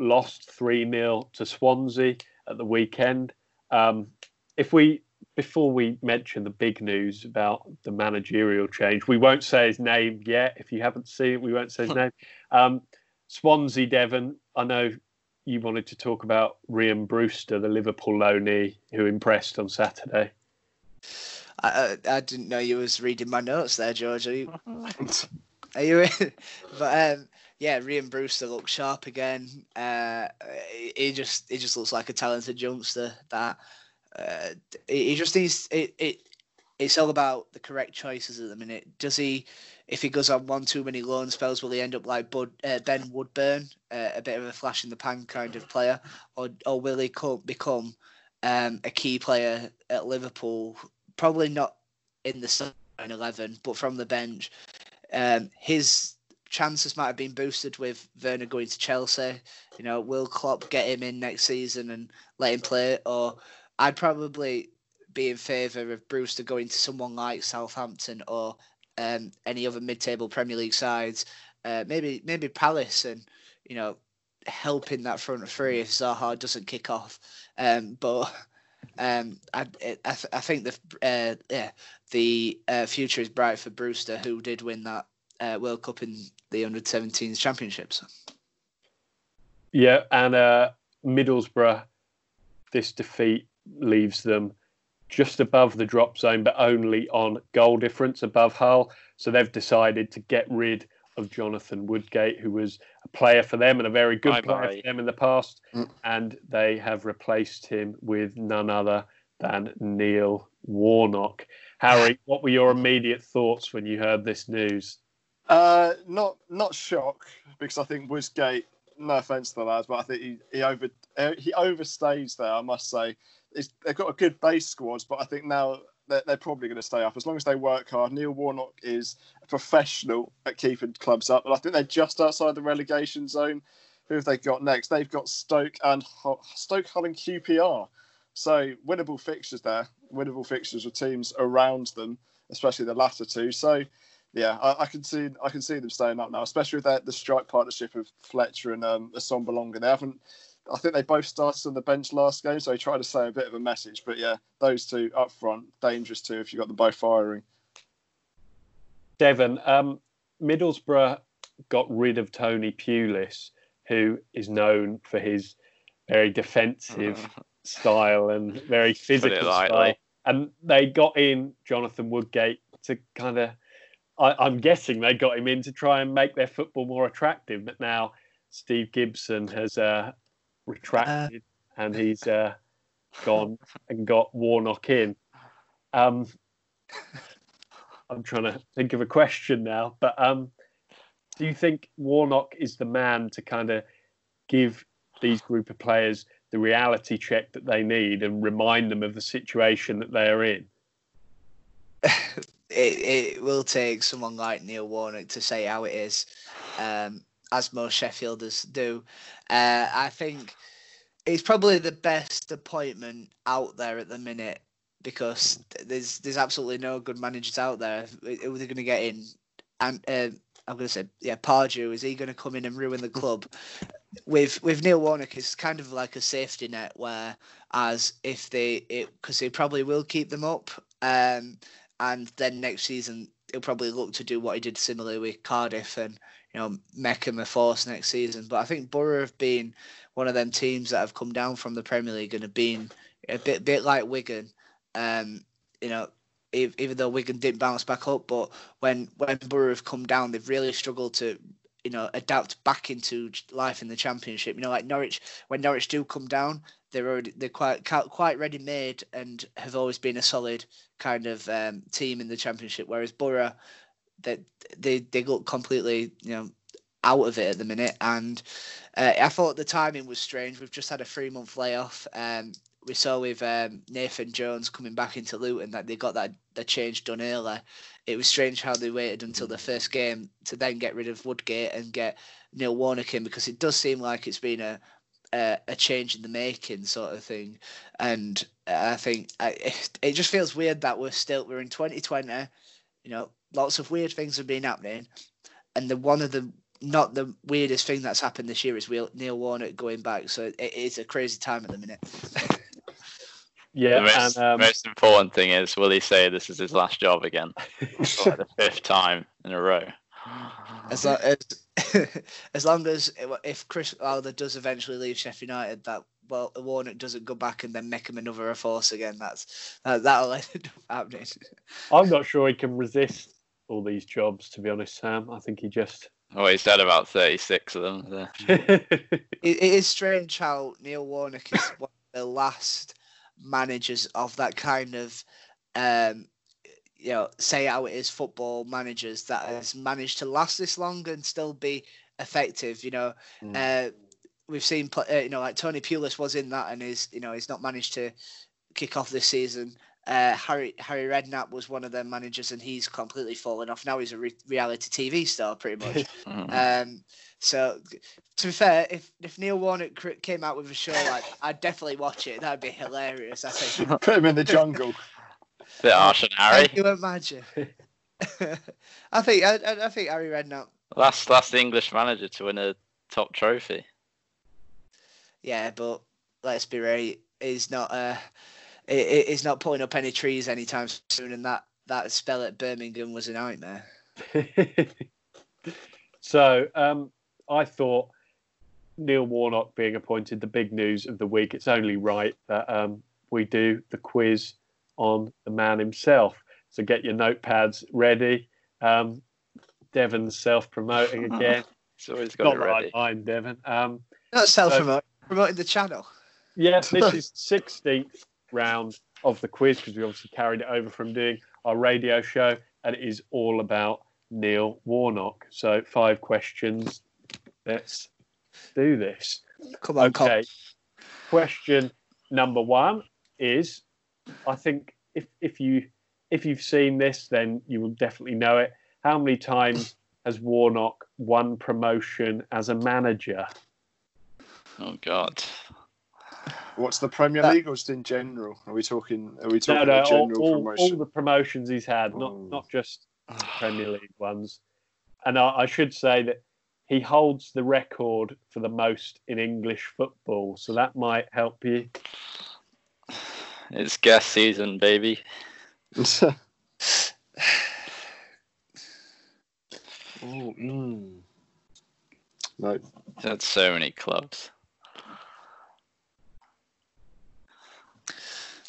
lost 3-0 to Swansea at the weekend. Before we mention the big news about the managerial change, we won't say his name yet. If you haven't seen it, we won't say his name. Swansea, Devon, I know you wanted to talk about Rhian Brewster, the Liverpool loanee who impressed on Saturday. I didn't know you was reading my notes there, George. Are you in? But yeah, Rhian Brewster looks sharp again. He just looks like a talented youngster. That he just needs it. It's all about the correct choices at the minute. Does he? If he goes on one too many loan spells, will he end up like Ben Woodburn, a bit of a flash in the pan kind of player, or will he become a key player at Liverpool? Probably not in the starting 11, but from the bench. His chances might have been boosted with Werner going to Chelsea. You know, will Klopp get him in next season and let him play? Or I'd probably be in favour of Brewster going to someone like Southampton or any other mid-table Premier League sides, maybe Palace, and, you know, helping that front three if Zaha doesn't kick off. I think the future is bright for Brewster, who did win that World Cup in the Under-17s Championships. Yeah, and Middlesbrough, this defeat leaves them just above the drop zone, but only on goal difference above Hull. So they've decided to get rid of Jonathan Woodgate, who was a player for them and a very good player for them in the past. And they have replaced him with none other than Neil Warnock. Harry, what were your immediate thoughts when you heard this news? Not shock, because I think Woodgate, no offence to the lads, but I think he overstayed there, I must say. They've got a good base squad, but I think now they're probably going to stay up as long as they work hard. Neil Warnock is a professional at keeping clubs up, and I think they're just outside the relegation zone. Who have they got next? They've got Stoke, Hull and QPR. So winnable fixtures there, winnable fixtures with teams around them, especially the latter two. So yeah, I can see them staying up now, especially with the strike partnership of Fletcher and Assombalonga. They haven't. I think they both started on the bench last game, so they tried to say a bit of a message. But yeah, those two up front, dangerous too if you got them both firing. Devon, Middlesbrough got rid of Tony Pulis, who is known for his very defensive style and very physical style. And they got in Jonathan Woodgate to kind of, I'm guessing they got him in to try and make their football more attractive. But now Steve Gibson has retracted and he's gone and got Warnock in. I'm trying to think of a question now, but Do you think Warnock is the man to kind of give these group of players the reality check that they need and remind them of the situation that they are in? It will take someone like Neil Warnock to say how it is, as most Sheffielders do. I think it's probably the best appointment out there at the minute, because there's absolutely no good managers out there. Who are they going to get in? And I'm going to say, yeah, Pardew. Is he going to come in and ruin the club? With Neil Warnock, it's kind of like a safety net, where as if because he probably will keep them up, and then next season he'll probably look to do what he did similarly with Cardiff and make him a force next season. But I think Borough have been one of them teams that have come down from the Premier League and have been a bit like Wigan. Even though Wigan didn't bounce back up, but when Borough have come down, they've really struggled to adapt back into life in the Championship. Like Norwich, when Norwich do come down, they're quite ready made and have always been a solid kind of team in the Championship. Whereas Borough, they look completely out of it at the minute. And I thought the timing was strange. We've just had a 3-month layoff. We saw with Nathan Jones coming back into Luton that they got that change done earlier. It was strange how they waited until the first game to then get rid of Woodgate and get Neil Warnock in, because it does seem like it's been a change in the making sort of thing. And I think it just feels weird that we're in 2020. Lots of weird things have been happening, and not the weirdest thing that's happened this year is Neil Warnock going back. So it is a crazy time at the minute. Yeah. The most important thing is, will he say this is his last job again for the fifth time in a row? As long as if Chris Wilder does eventually leave Sheffield United, Warnock doesn't go back and then make him another force again. That'll end up happening. I'm not sure he can resist all these jobs, to be honest, Sam. I think he just. Oh, he's had about 36 of them. So. It is strange how Neil Warnock is one of the last managers of that kind of, say how it is football managers that has managed to last this long and still be effective. We've seen, like Tony Pulis was in that and is, he's not managed to kick off this season. Harry Redknapp was one of their managers, and he's completely fallen off. Now he's a reality TV star, pretty much. So, to be fair, if Neil Warnock came out with a show like, I'd definitely watch it. That'd be hilarious. I think. Put him in the jungle. Bit harsh on Harry. Can you imagine? I think Harry Redknapp. Last English manager to win a top trophy. Yeah, but let's be right. He's not. It's not putting up any trees anytime soon, and that spell at Birmingham was a nightmare. So I thought Neil Warnock being appointed the big news of the week. It's only right that we do the quiz on the man himself. So get your notepads ready. Devon's self-promoting again. He's always got it ready. Not that I mind, Devon. Not self-promoting, promoting the channel. Yes, this is 16th. Round of the quiz, because we obviously carried it over from doing our radio show, and it is all about Neil Warnock. So 5 questions. Let's do this. Come on, okay. Cop. Question number 1 is, I think if you've seen this, then you will definitely know it. How many times has Warnock won promotion as a manager? Oh God. What's the Premier League, or just in general? Are we talking no, general promotion? All the promotions he's had, not just the Premier League ones. And I should say that he holds the record for the most in English football, so that might help you. It's gas season, baby. No. That's so many clubs.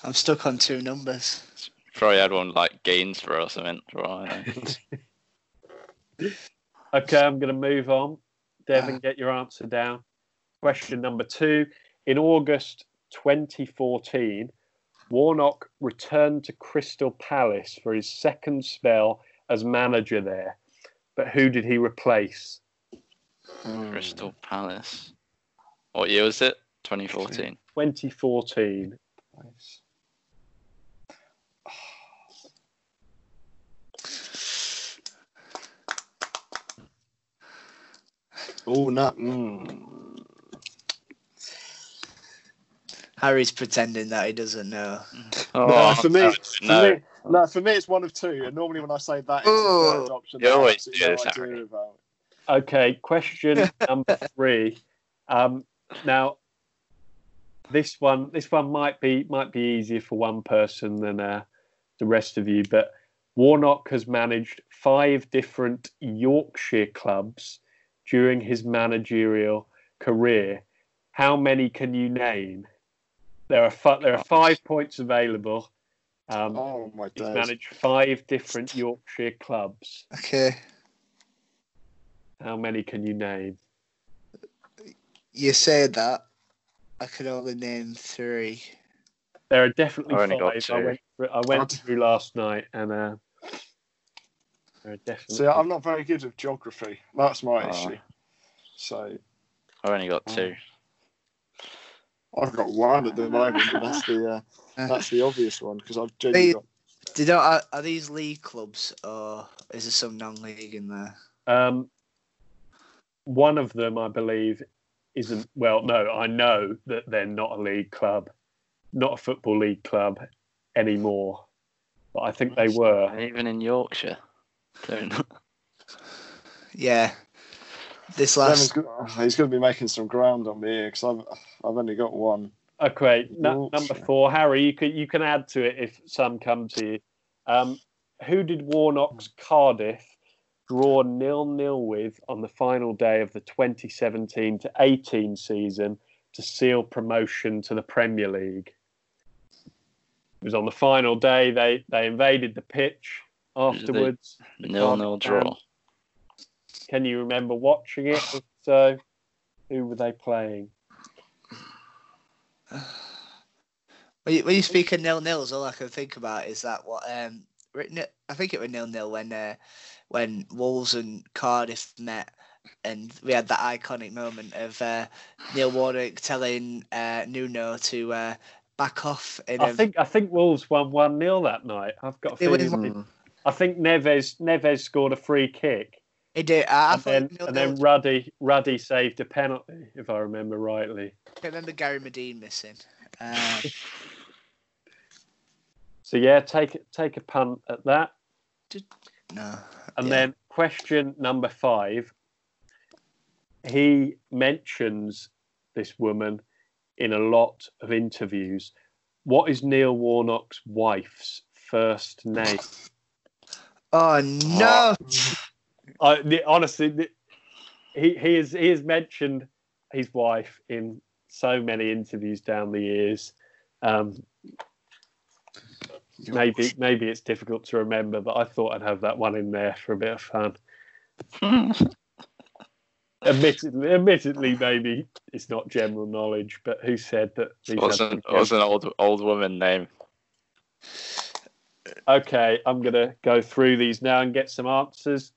I'm stuck on 2 numbers. Probably had one like Gainsborough or something. Okay, I'm going to move on. Devon, get your answer down. Question number 2. In August 2014, Warnock returned to Crystal Palace for his second spell as manager there. But who did he replace? Crystal Palace. What year was it? 2014. 2014. Nice. Oh, no. Harry's pretending that he doesn't know. Oh, no, for me, it's one of two. And normally when I say that, it's the third option. You always do this, Harry. Okay, question number three. Now, this one might be easier for one person than the rest of you. But Warnock has managed 5 different Yorkshire clubs during his managerial career. How many can you name? There are 5 points available. Oh my days! He's managed 5 different Yorkshire clubs. Okay. How many can you name? You said that. I could only name 3. There are definitely 5. I went through last night and there are definitely... See, I'm not very good at geography. That's my issue. So I've only got 2. I've got 1 at the moment, and that's the obvious one because I've genuinely got... Are these league clubs or is there some non-league in there? One of them, I believe, isn't. Well, no, I know that they're not a league club, not a football league club anymore. But I think they were even in Yorkshire. Yeah, this last. He's going to be making some ground on me here because I've only got 1. Okay, number 4, Harry. You can add to it if some come to you. Who did Warnock's Cardiff draw 0-0 with on the final day of the 2017-18 season to seal promotion to the Premier League? It was on the final day. They invaded the pitch afterwards. 0-0 draw. Can you remember watching it? If so, who were they playing? When you speak of 0-0s, all I can think about is that what... I think it was 0-0 when Wolves and Cardiff met, and we had that iconic moment of Neil Warnock telling Nuno to back off. I think Wolves won 1-0 that night. I've got a feeling. I think Neves scored a free kick. He did. And then Ruddy saved a penalty, if I remember rightly. I remember Gary Medine missing. So yeah, take a punt at that. Then question number 5. He mentions this woman in a lot of interviews. What is Neil Warnock's wife's first name? Oh no! Honestly, he has mentioned his wife in so many interviews down the years. Maybe it's difficult to remember, but I thought I'd have that one in there for a bit of fun. Admittedly, maybe it's not general knowledge, but who said that? It was an old woman name. Okay, I'm going to go through these now and get some answers.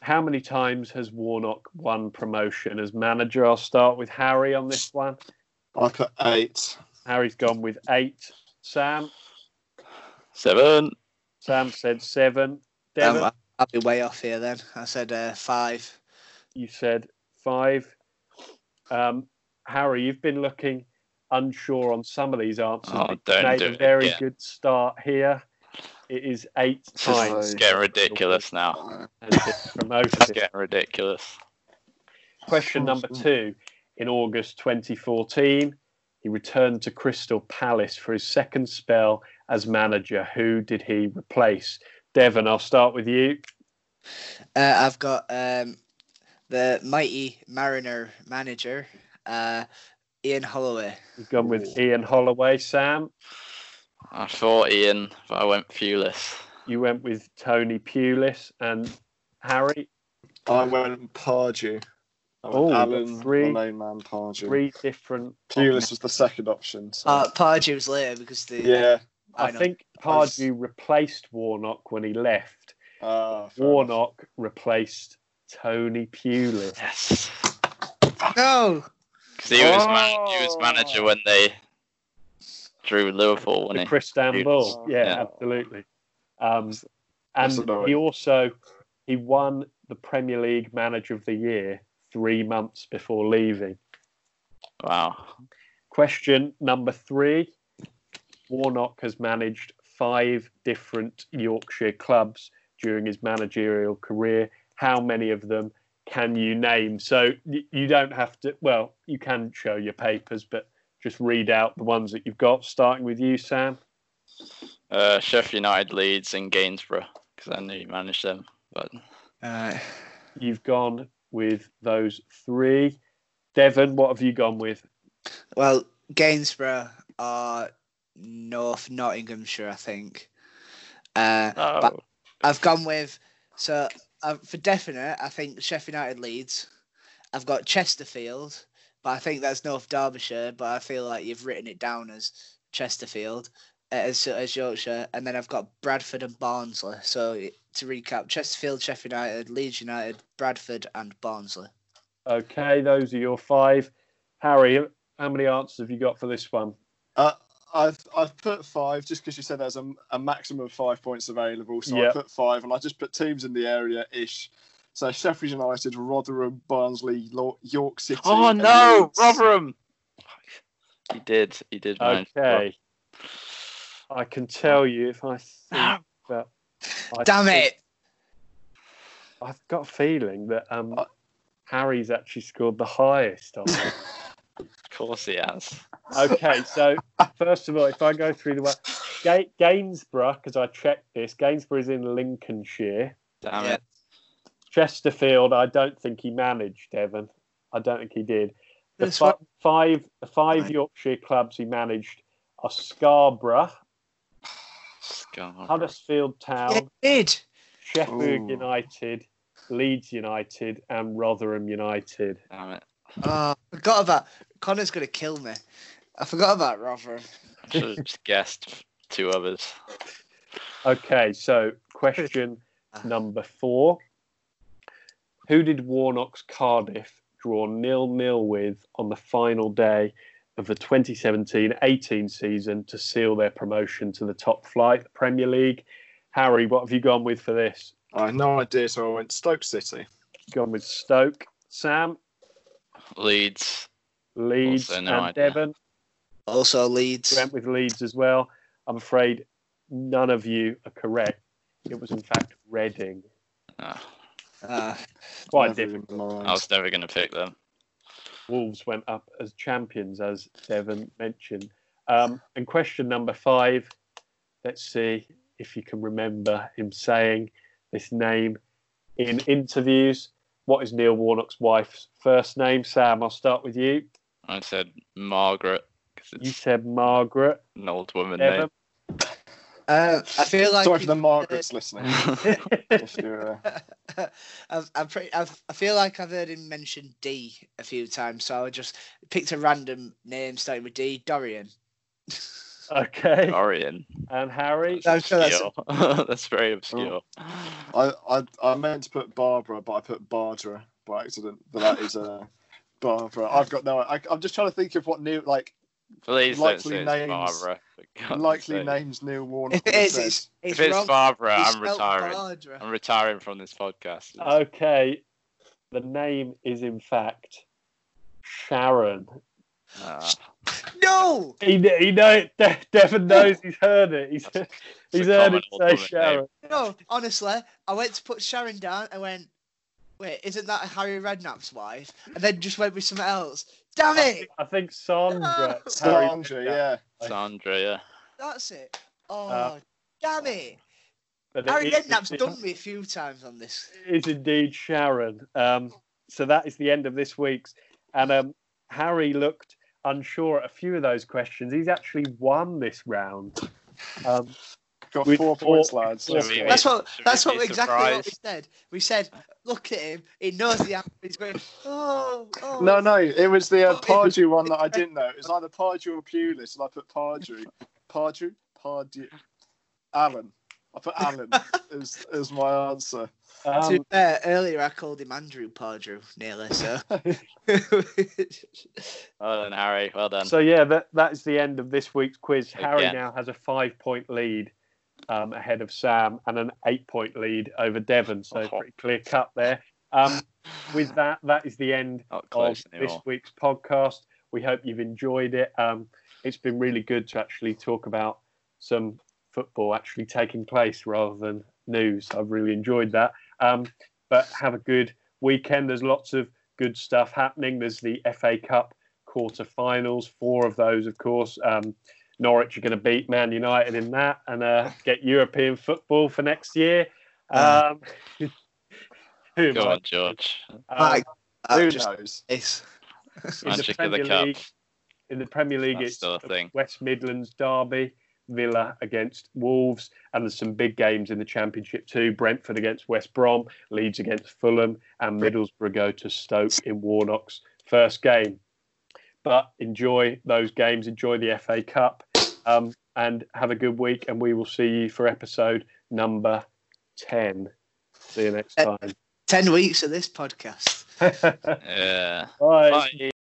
How many times has Warnock won promotion as manager? I'll start with Harry on this one. I put 8. Harry's gone with 8. Sam? 7. Sam said 7. Devon? I'll be way off here then. I said 5. You said 5. Harry, you've been looking unsure on some of these answers. Oh, don't made do a very it good start here. It is 8 times. It's getting ridiculous now. It's getting ridiculous. Question number 2. In August 2014... he returned to Crystal Palace for his second spell as manager. Who did he replace? Devon, I'll start with you. I've got the mighty Mariner manager, Ian Holloway. You've gone with Ian Holloway. Sam? I thought Ian, but I went Pulis. You went with Tony Pulis. And Harry? I went Pardew. Alan, Pardew. 3 different. Pulis was the second option. So. Pardew was later because the. I think Pardew replaced Warnock when he left Warnock replaced Tony Pulis. Yes. No. Because he was manager when they drew Liverpool, wasn't he? Christian Bull. Yeah, absolutely. And he won the Premier League Manager of the Year 3 months before leaving. Wow. Question number 3. Warnock has managed 5 different Yorkshire clubs during his managerial career. How many of them can you name? So you don't have to, well, you can show your papers, but just read out the ones that you've got, starting with you, Sam. Sheffield United, Leeds and Gainsborough, because I knew you managed them. But you've gone with those 3. Devon, what have you gone with? Well, Gainsborough are North Nottinghamshire, I think. But I've gone with, so for definite, I think Sheffield United, Leeds. I've got Chesterfield, but I think that's North Derbyshire, but I feel like you've written it down as Chesterfield, as Yorkshire. And then I've got Bradford and Barnsley. So to recap, Chesterfield, Sheffield United, Leeds United, Bradford and Barnsley. Okay, those are your 5. Harry, how many answers have you got for this one? I've put 5 just because you said there's a maximum of 5 points available. So I put 5 and I just put teams in the area-ish. So Sheffield United, Rotherham, Barnsley, York City. Oh, no! Rotherham! He did. Okay. Man. I can tell you if I think that... Damn it! I've got a feeling that Harry's actually scored the highest on it. Of course he has. Okay, so first of all, if I go through the way... Gainsborough, because I checked this, Gainsborough is in Lincolnshire. Damn it. Chesterfield, I don't think he managed, Evan. I don't think he did. The five Yorkshire clubs he managed are Scarborough. Huddersfield Town, Sheffield United, Leeds United and Rotherham United. Damn it. Oh, I forgot about... Connor's going to kill me. I forgot about Rotherham. I should have just guessed 2 others. Okay, so question number 4. Who did Warnock's Cardiff draw 0-0 with on the final day of the 2017-18 season to seal their promotion to the top flight, the Premier League? Harry, what have you gone with for this? I have no idea, so I went Stoke City. Gone with Stoke. Sam? Leeds also, no and idea. Devon. Also Leeds. Went with Leeds as well. I'm afraid none of you are correct. It was in fact Reading. Quite different. I was never going to pick them. Wolves went up as champions, as Devon mentioned. And question number 5. Let's see if you can remember him saying this name in interviews. What is Neil Warnock's wife's first name? Sam, I'll start with you. I said Margaret. You said Margaret. An old woman name. I feel like... Sorry for the Margarets listening. I feel like I've heard him mention D a few times, so I just picked a random name starting with D, Dorian. Okay. Dorian. And Harry? That's very obscure. I meant to put Barbara, but I put Bardra by accident. But that is Barbara. I've got no... I'm just trying to think of what new... Please likely don't say names, Barbara. Likely names Neil Warnock. If it's Barbara, I'm retiring. I'm retiring from this podcast. Okay. The name is, in fact, Sharon. No! He knows. Devon knows he's heard it. He's heard it say Sharon. Name. No, honestly, I went to put Sharon down and went, wait, isn't that Harry Redknapp's wife? And then just went with something else. Damn it! I think Sandra. No. Sandra, yeah. That's it. Oh, damn it. Harry Redknapp's done me a few times on this. It is indeed Sharon. So that is the end of this week's. And Harry looked unsure at a few of those questions. He's actually won this round. Got 4 points, lads. That's exactly what we said. We said, look at him. He knows the answer. He's going, oh. No, it was the Pardew one that I didn't know. It was either Pardew or Pulis, and I put Pardew. Allen. I put Alan as my answer. To be fair, earlier I called him Andrew Pardrew, nearly, so. Well done, Harry. Well done. So, yeah, that's the end of this week's quiz. Harry now has a 5-point lead ahead of Sam and an 8-point lead over Devon. So, pretty clear cut there. With that, that is the end of this week's podcast. We hope you've enjoyed it. It's been really good to actually talk about some football actually taking place rather than news. I've really enjoyed that. But have a good weekend. There's lots of good stuff happening. There's the FA Cup quarter-finals, 4 of those, of course. Norwich are going to beat Man United in that and get European football for next year. Go on, George. Who knows? In the Premier League, it's West Midlands derby, Villa against Wolves, and there's some big games in the Championship too. Brentford against West Brom, Leeds against Fulham, and Middlesbrough go to Stoke in Warnock's first game. But enjoy those games, enjoy the FA Cup, and have a good week, and we will see you for episode number 10. See you next time. 10 weeks of this podcast. Yeah. Bye. Bye.